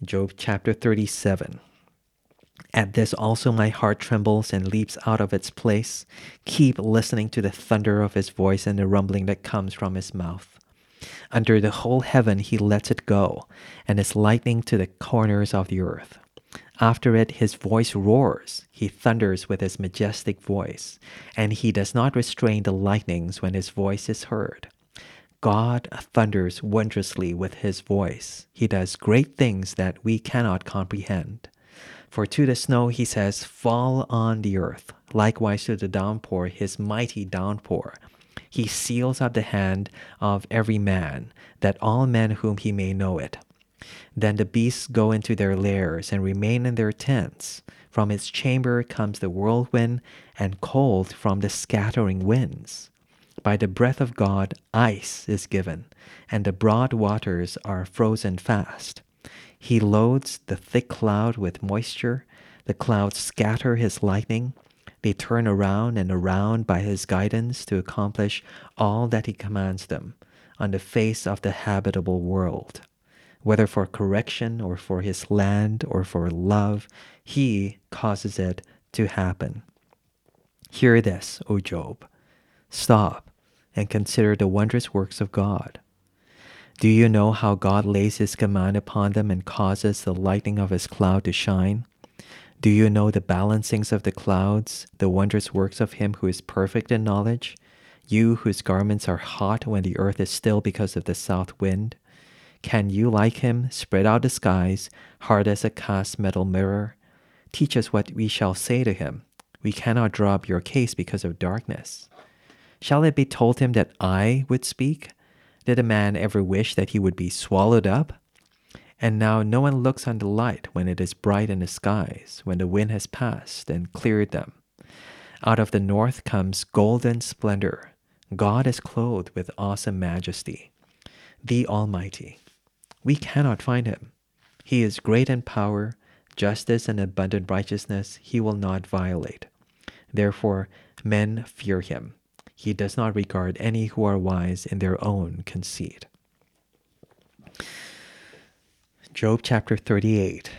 Job chapter 37. At this also my heart trembles and leaps out of its place. Keep listening to the thunder of his voice and the rumbling that comes from his mouth. Under the whole heaven he lets it go, and his lightning to the corners of the earth. After it his voice roars, he thunders with his majestic voice, and he does not restrain the lightnings when his voice is heard. God thunders wondrously with his voice. He does great things that we cannot comprehend. For to the snow he says, Fall on the earth. Likewise to the downpour, his mighty downpour. He seals up the hand of every man, that all men whom he may know it. Then the beasts go into their lairs and remain in their tents. From his chamber comes the whirlwind, and cold from the scattering winds. By the breath of God, ice is given, and the broad waters are frozen fast. He loads the thick cloud with moisture. The clouds scatter his lightning. They turn around and around by his guidance to accomplish all that he commands them on the face of the habitable world. whether for correction or for his land or for love, he causes it to happen. Hear this, O Job. Stop and consider the wondrous works of God. Do you know how God lays his command upon them and causes the lightning of his cloud to shine? Do you know the balancings of the clouds, the wondrous works of him who is perfect in knowledge? You whose garments are hot when the earth is still because of the south wind? Can you, like him, spread out the skies, hard as a cast metal mirror? Teach us what we shall say to him. We cannot draw up your case because of darkness. Shall it be told him that I would speak? Did a man ever wish that he would be swallowed up? And now no one looks on the light when it is bright in the skies, when the wind has passed and cleared them. Out of the north comes golden splendor. God is clothed with awesome majesty, the Almighty. We cannot find him. He is great in power. Justice and abundant righteousness he will not violate. Therefore, men fear him. He does not regard any who are wise in their own conceit. Job chapter 38.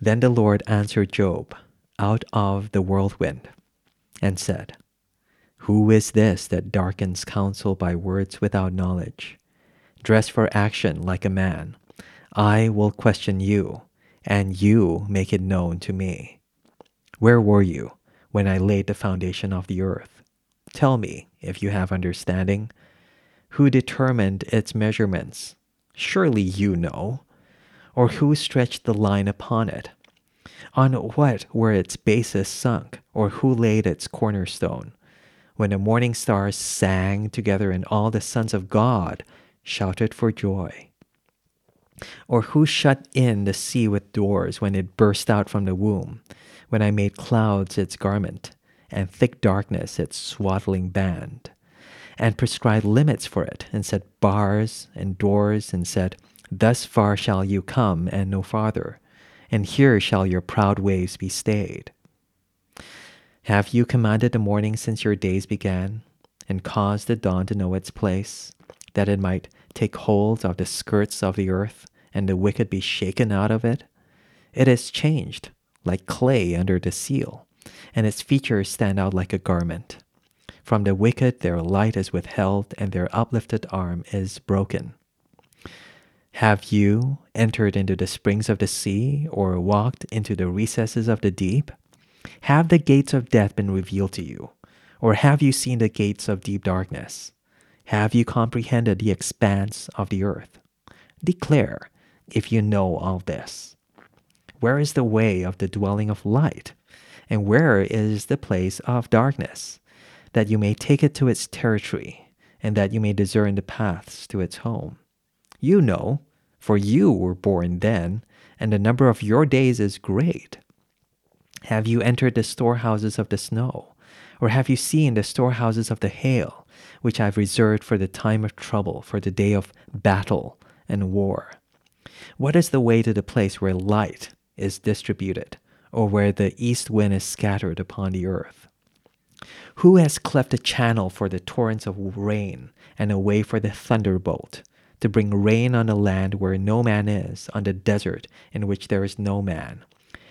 Then the Lord answered Job out of the whirlwind and said, Who is this that darkens counsel by words without knowledge? Dress for action like a man. I will question you, and you make it known to me. Where were you when I laid the foundation of the earth? Tell me, if you have understanding, who determined its measurements? Surely you know. Or who stretched the line upon it? On what were its bases sunk, or who laid its cornerstone? When the morning stars sang together and all the sons of God shouted for joy. Or who shut in the sea with doors when it burst out from the womb, when I made clouds its garment, and thick darkness its swaddling band, and prescribed limits for it, and set bars and doors, and said, Thus far shall you come, and no farther, and here shall your proud waves be stayed. Have you commanded the morning since your days began, and caused the dawn to know its place, that it might take hold of the skirts of the earth, and the wicked be shaken out of it? It is changed, like clay under the seal, and its features stand out like a garment. From the wicked their light is withheld, and their uplifted arm is broken. Have you entered into the springs of the sea, or walked into the recesses of the deep? Have the gates of death been revealed to you, or have you seen the gates of deep darkness? Have you comprehended the expanse of the earth? Declare, if you know all this. Where is the way of the dwelling of light? And where is the place of darkness, that you may take it to its territory, and that you may discern the paths to its home? You know, for you were born then, and the number of your days is great. Have you entered the storehouses of the snow, or have you seen the storehouses of the hail, which I have reserved for the time of trouble, for the day of battle and war? What is the way to the place where light is distributed, or where the east wind is scattered upon the earth? Who has cleft a channel for the torrents of rain, and a way for the thunderbolt, to bring rain on a land where no man is, on the desert in which there is no man,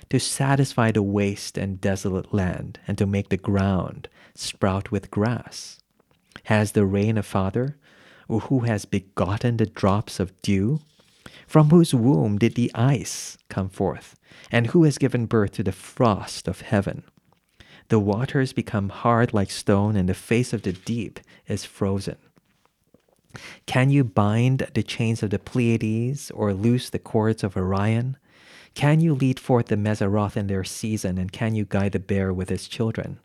to satisfy the waste and desolate land, and to make the ground sprout with grass? Has the rain a father, or who has begotten the drops of dew? From whose womb did the ice come forth? And who has given birth to the frost of heaven? The waters become hard like stone, and the face of the deep is frozen. Can you bind the chains of the Pleiades, or loose the cords of Orion? Can you lead forth the Meseroth in their season, and can you guide the bear with his children?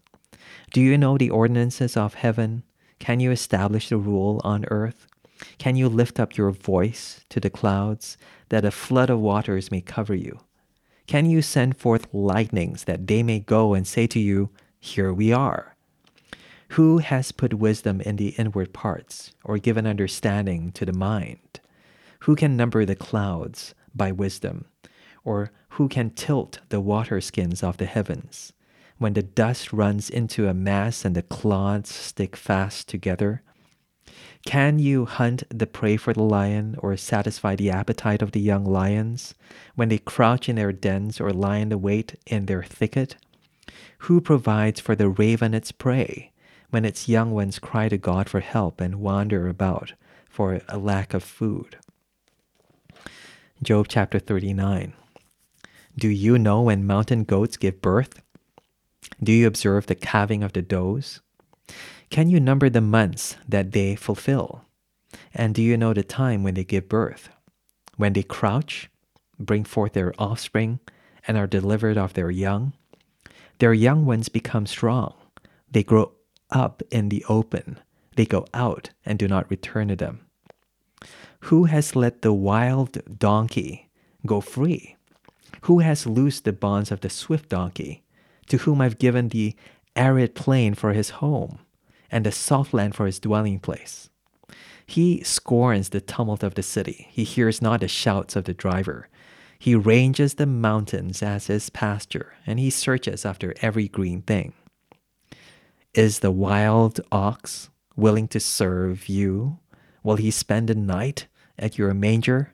Do you know the ordinances of heaven? Can you establish the rule on earth? Can you lift up your voice to the clouds, that a flood of waters may cover you? Can you send forth lightnings, that they may go and say to you, Here we are? Who has put wisdom in the inward parts, or given understanding to the mind? Who can number the clouds by wisdom, or who can tilt the waterskins of the heavens? When the dust runs into a mass and the clods stick fast together, Can you hunt the prey for the lion or satisfy the appetite of the young lions when they crouch in their dens or lie in wait in their thicket? Who provides for the raven its prey when its young ones cry to God for help and wander about for a lack of food? Job chapter 39. Do you know when mountain goats give birth? Do you observe the calving of the does? Can you number the months that they fulfill? And do you know the time when they give birth? When they crouch, bring forth their offspring, and are delivered of their young ones become strong. They grow up in the open. They go out and do not return to them. Who has let the wild donkey go free? Who has loosed the bonds of the swift donkey? To whom I've given the arid plain for his home, and the soft land for his dwelling place. He scorns the tumult of the city. He hears not the shouts of the driver. He ranges the mountains as his pasture, and he searches after every green thing. Is the wild ox willing to serve you? Will he spend the night at your manger?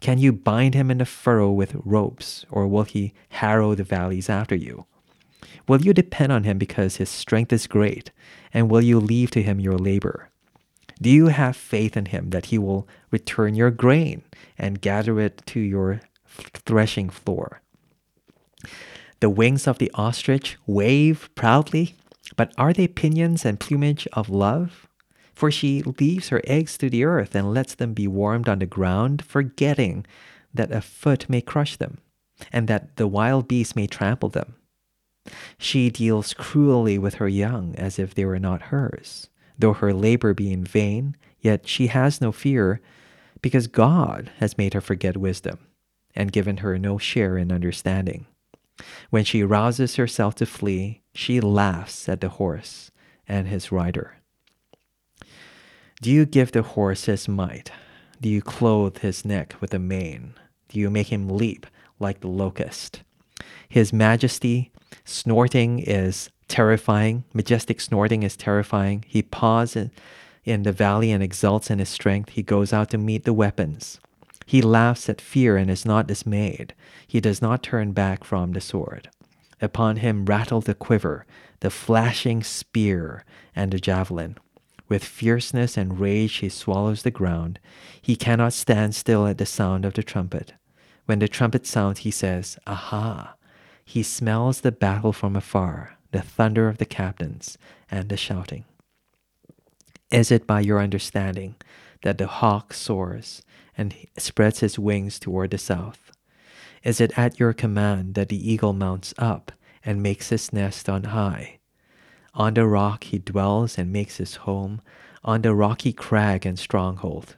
Can you bind him in the furrow with ropes, or will he harrow the valleys after you? Will you depend on him because his strength is great, and will you leave to him your labor? Do you have faith in him that he will return your grain and gather it to your threshing floor? The wings of the ostrich wave proudly, but are they pinions and plumage of love? For she leaves her eggs to the earth and lets them be warmed on the ground, forgetting that a foot may crush them, and that the wild beast may trample them. She deals cruelly with her young as if they were not hers. Though her labor be in vain, yet she has no fear, because God has made her forget wisdom and given her no share in understanding. When she rouses herself to flee, she laughs at the horse and his rider. Do you give the horse his might? Do you clothe his neck with a mane? Do you make him leap like the locust? His majesty snorting is terrifying. Majestic snorting is terrifying. He paws in the valley and exults in his strength. He goes out to meet the weapons. He laughs at fear and is not dismayed. He does not turn back from the sword. Upon him rattle the quiver, the flashing spear, and the javelin. With fierceness and rage he swallows the ground. He cannot stand still at the sound of the trumpet. When the trumpet sounds, he says, "Aha!" He smells the battle from afar, the thunder of the captains, and the shouting. Is it by your understanding that the hawk soars and spreads his wings toward the south? Is it at your command that the eagle mounts up and makes his nest on high? On the rock he dwells and makes his home, on the rocky crag and stronghold.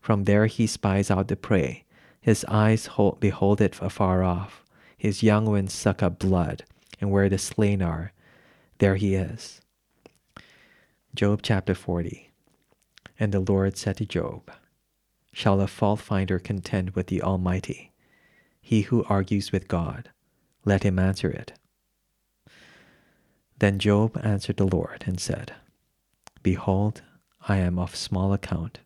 From there he spies out the prey. His eyes behold it afar off. His young ones suck up blood, and where the slain are, there he is. Job chapter 40. And the Lord said to Job, "Shall a fault finder contend with the Almighty? He who argues with God, let him answer it." Then Job answered the Lord and said, "Behold, I am of small account.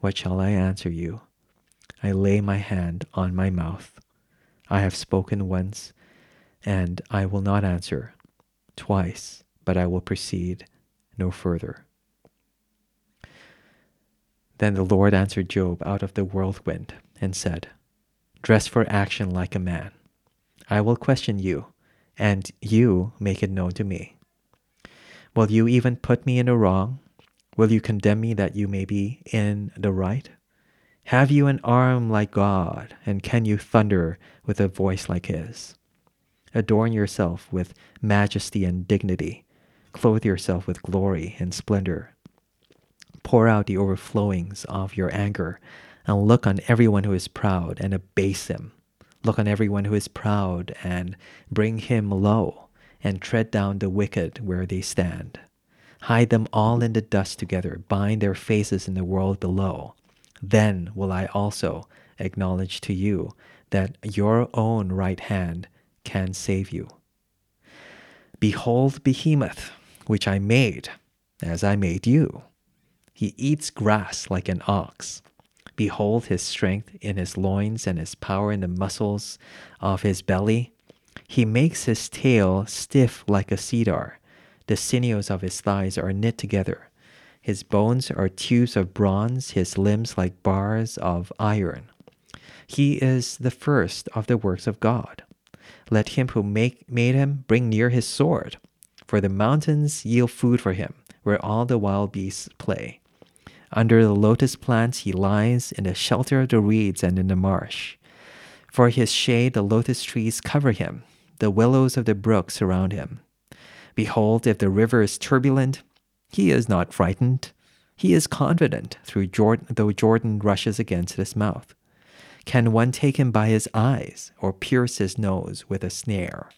What shall I answer you? I lay my hand on my mouth. I have spoken once, and I will not answer, twice, but I will proceed no further." Then the Lord answered Job out of the whirlwind and said, "Dress for action like a man. I will question you, and you make it known to me. Will you even put me in the wrong? Will you condemn me that you may be in the right? Have you an arm like God, and can you thunder with a voice like his? Adorn yourself with majesty and dignity. Clothe yourself with glory and splendor. Pour out the overflowings of your anger, and look on everyone who is proud and abase him. Look on everyone who is proud and bring him low, and tread down the wicked where they stand. Hide them all in the dust together, bind their faces in the world below. Then will I also acknowledge to you that your own right hand can save you. Behold Behemoth, which I made, as I made you. He eats grass like an ox. Behold his strength in his loins and his power in the muscles of his belly. He makes his tail stiff like a cedar. The sinews of his thighs are knit together. His bones are tubes of bronze, his limbs like bars of iron. He is the first of the works of God. Let him who made him bring near his sword, for the mountains yield food for him, where all the wild beasts play. Under the lotus plants he lies, in the shelter of the reeds and in the marsh. For his shade the lotus trees cover him, the willows of the brook surround him. Behold, if the river is turbulent, he is not frightened. He is confident, though Jordan rushes against his mouth. Can one take him by his eyes or pierce his nose with a snare?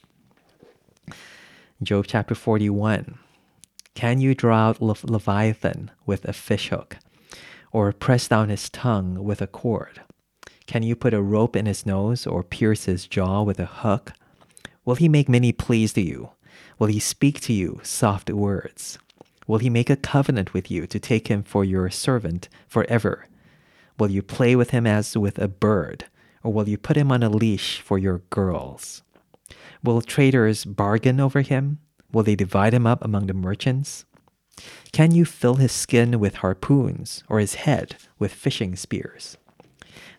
Job chapter 41. Can you draw out Leviathan with a fishhook, or press down his tongue with a cord? Can you put a rope in his nose or pierce his jaw with a hook? Will he make many pleas to you? Will he speak to you soft words? Will he make a covenant with you to take him for your servant forever? Will you play with him as with a bird, or will you put him on a leash for your girls? Will traders bargain over him? Will they divide him up among the merchants? Can you fill his skin with harpoons, or his head with fishing spears?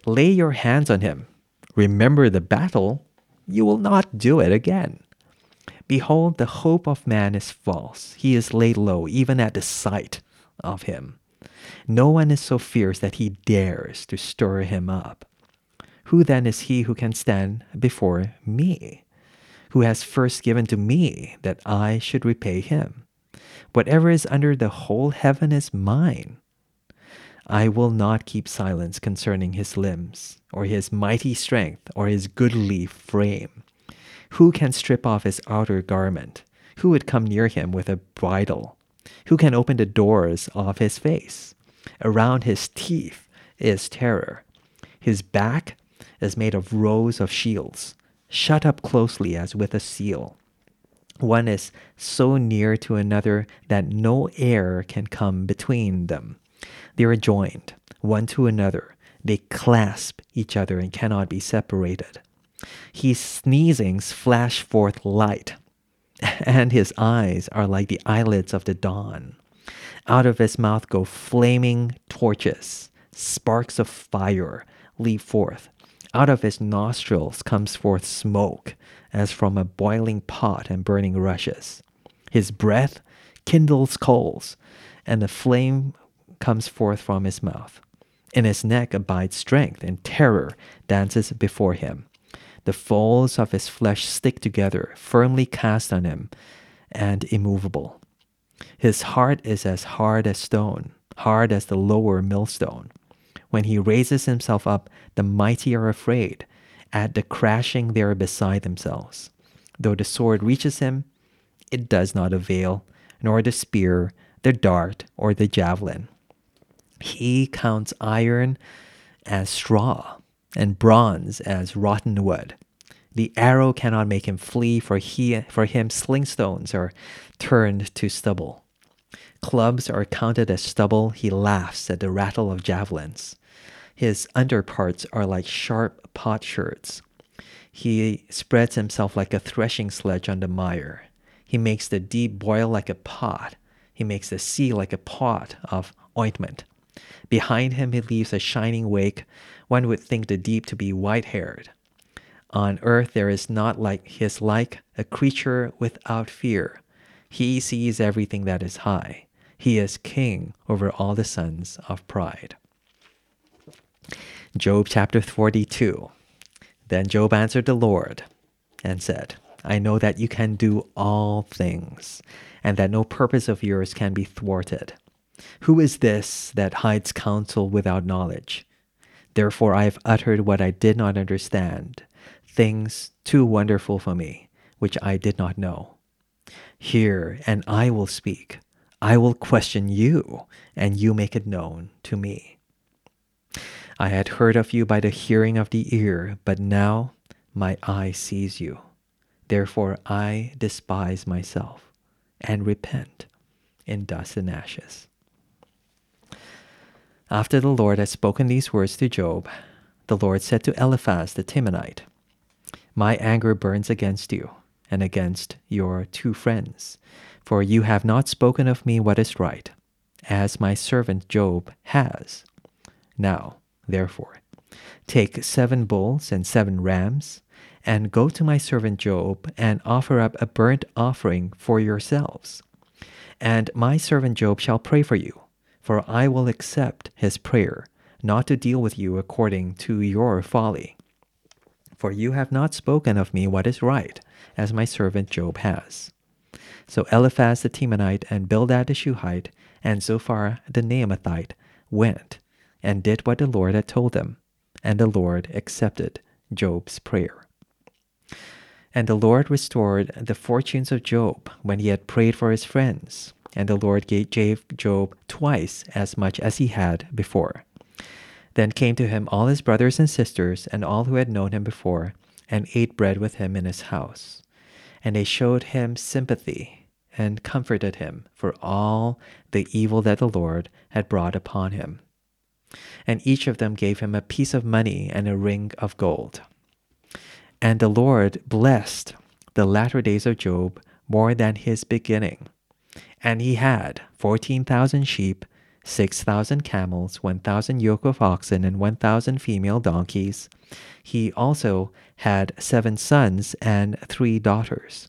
Lay your hands on him. Remember the battle. You will not do it again. Behold, the hope of man is false. He is laid low, even at the sight of him. No one is so fierce that he dares to stir him up. Who then is he who can stand before me? Who has first given to me that I should repay him? Whatever is under the whole heaven is mine. I will not keep silence concerning his limbs, or his mighty strength, or his goodly frame. Who can strip off his outer garment? Who would come near him with a bridle? Who can open the doors of his face? Around his teeth is terror. His back is made of rows of shields, shut up closely as with a seal. One is so near to another that no air can come between them. They are joined, one to another. They clasp each other and cannot be separated. His sneezings flash forth light, and his eyes are like the eyelids of the dawn. Out of his mouth go flaming torches, sparks of fire leap forth. Out of his nostrils comes forth smoke, as from a boiling pot and burning rushes. His breath kindles coals, and the flame comes forth from his mouth. In his neck abides strength, and terror dances before him. The folds of his flesh stick together, firmly cast on him, and immovable. His heart is as hard as stone, hard as the lower millstone. When he raises himself up, the mighty are afraid. At the crashing, they are beside themselves. Though the sword reaches him, it does not avail, nor the spear, the dart, or the javelin. He counts iron as straw, and bronze as rotten wood. The arrow cannot make him flee, for him sling stones are turned to stubble. Clubs are counted as stubble. He laughs at the rattle of javelins. His underparts are like sharp potsherds. He spreads himself like a threshing sledge on the mire. He makes the deep boil like a pot. He makes the sea like a pot of ointment. Behind him he leaves a shining wake. One would think the deep to be white-haired. On earth there is not like his like, a creature without fear. He sees everything that is high. He is king over all the sons of pride. Job chapter 42. Then Job answered the Lord and said, I know that you can do all things, and that no purpose of yours can be thwarted. Who is this that hides counsel without knowledge? Therefore I have uttered what I did not understand, things too wonderful for me, which I did not know. Hear, and I will speak. I will question you, and you make it known to me. I had heard of you by the hearing of the ear, but now my eye sees you. Therefore I despise myself and repent in dust and ashes. After the Lord had spoken these words to Job, the Lord said to Eliphaz the Temanite, "My anger burns against you and against your two friends, for you have not spoken of me what is right, as my servant Job has. Now, therefore, take 7 bulls and 7 rams, and go to my servant Job and offer up a burnt offering for yourselves. And my servant Job shall pray for you, for I will accept his prayer, not to deal with you according to your folly. For you have not spoken of me what is right, as my servant Job has." So Eliphaz the Temanite and Bildad the Shuhite and Zophar the Naamathite went and did what the Lord had told them, and the Lord accepted Job's prayer. And the Lord restored the fortunes of Job when he had prayed for his friends, and the Lord gave Job twice as much as he had before. Then came to him all his brothers and sisters and all who had known him before, and ate bread with him in his house. And they showed him sympathy and comforted him for all the evil that the Lord had brought upon him. And each of them gave him a piece of money and a ring of gold. And the Lord blessed the latter days of Job more than his beginning. And he had 14,000 sheep, 6,000 camels, 1,000 yoke of oxen, and 1,000 female donkeys. He also had 7 sons and 3 daughters.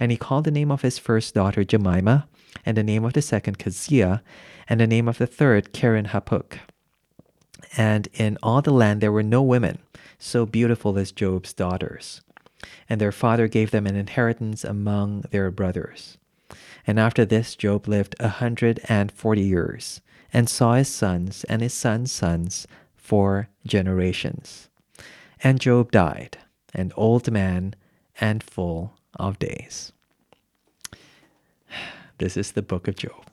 And he called the name of his first daughter Jemima, and the name of the second Kezia, and the name of the third Keren-happuch. And in all the land there were no women so beautiful as Job's daughters. And their father gave them an inheritance among their brothers. And after this Job lived 140 years, and saw his sons and his sons' sons 4 generations. And Job died, an old man and full of days. This is the book of Job.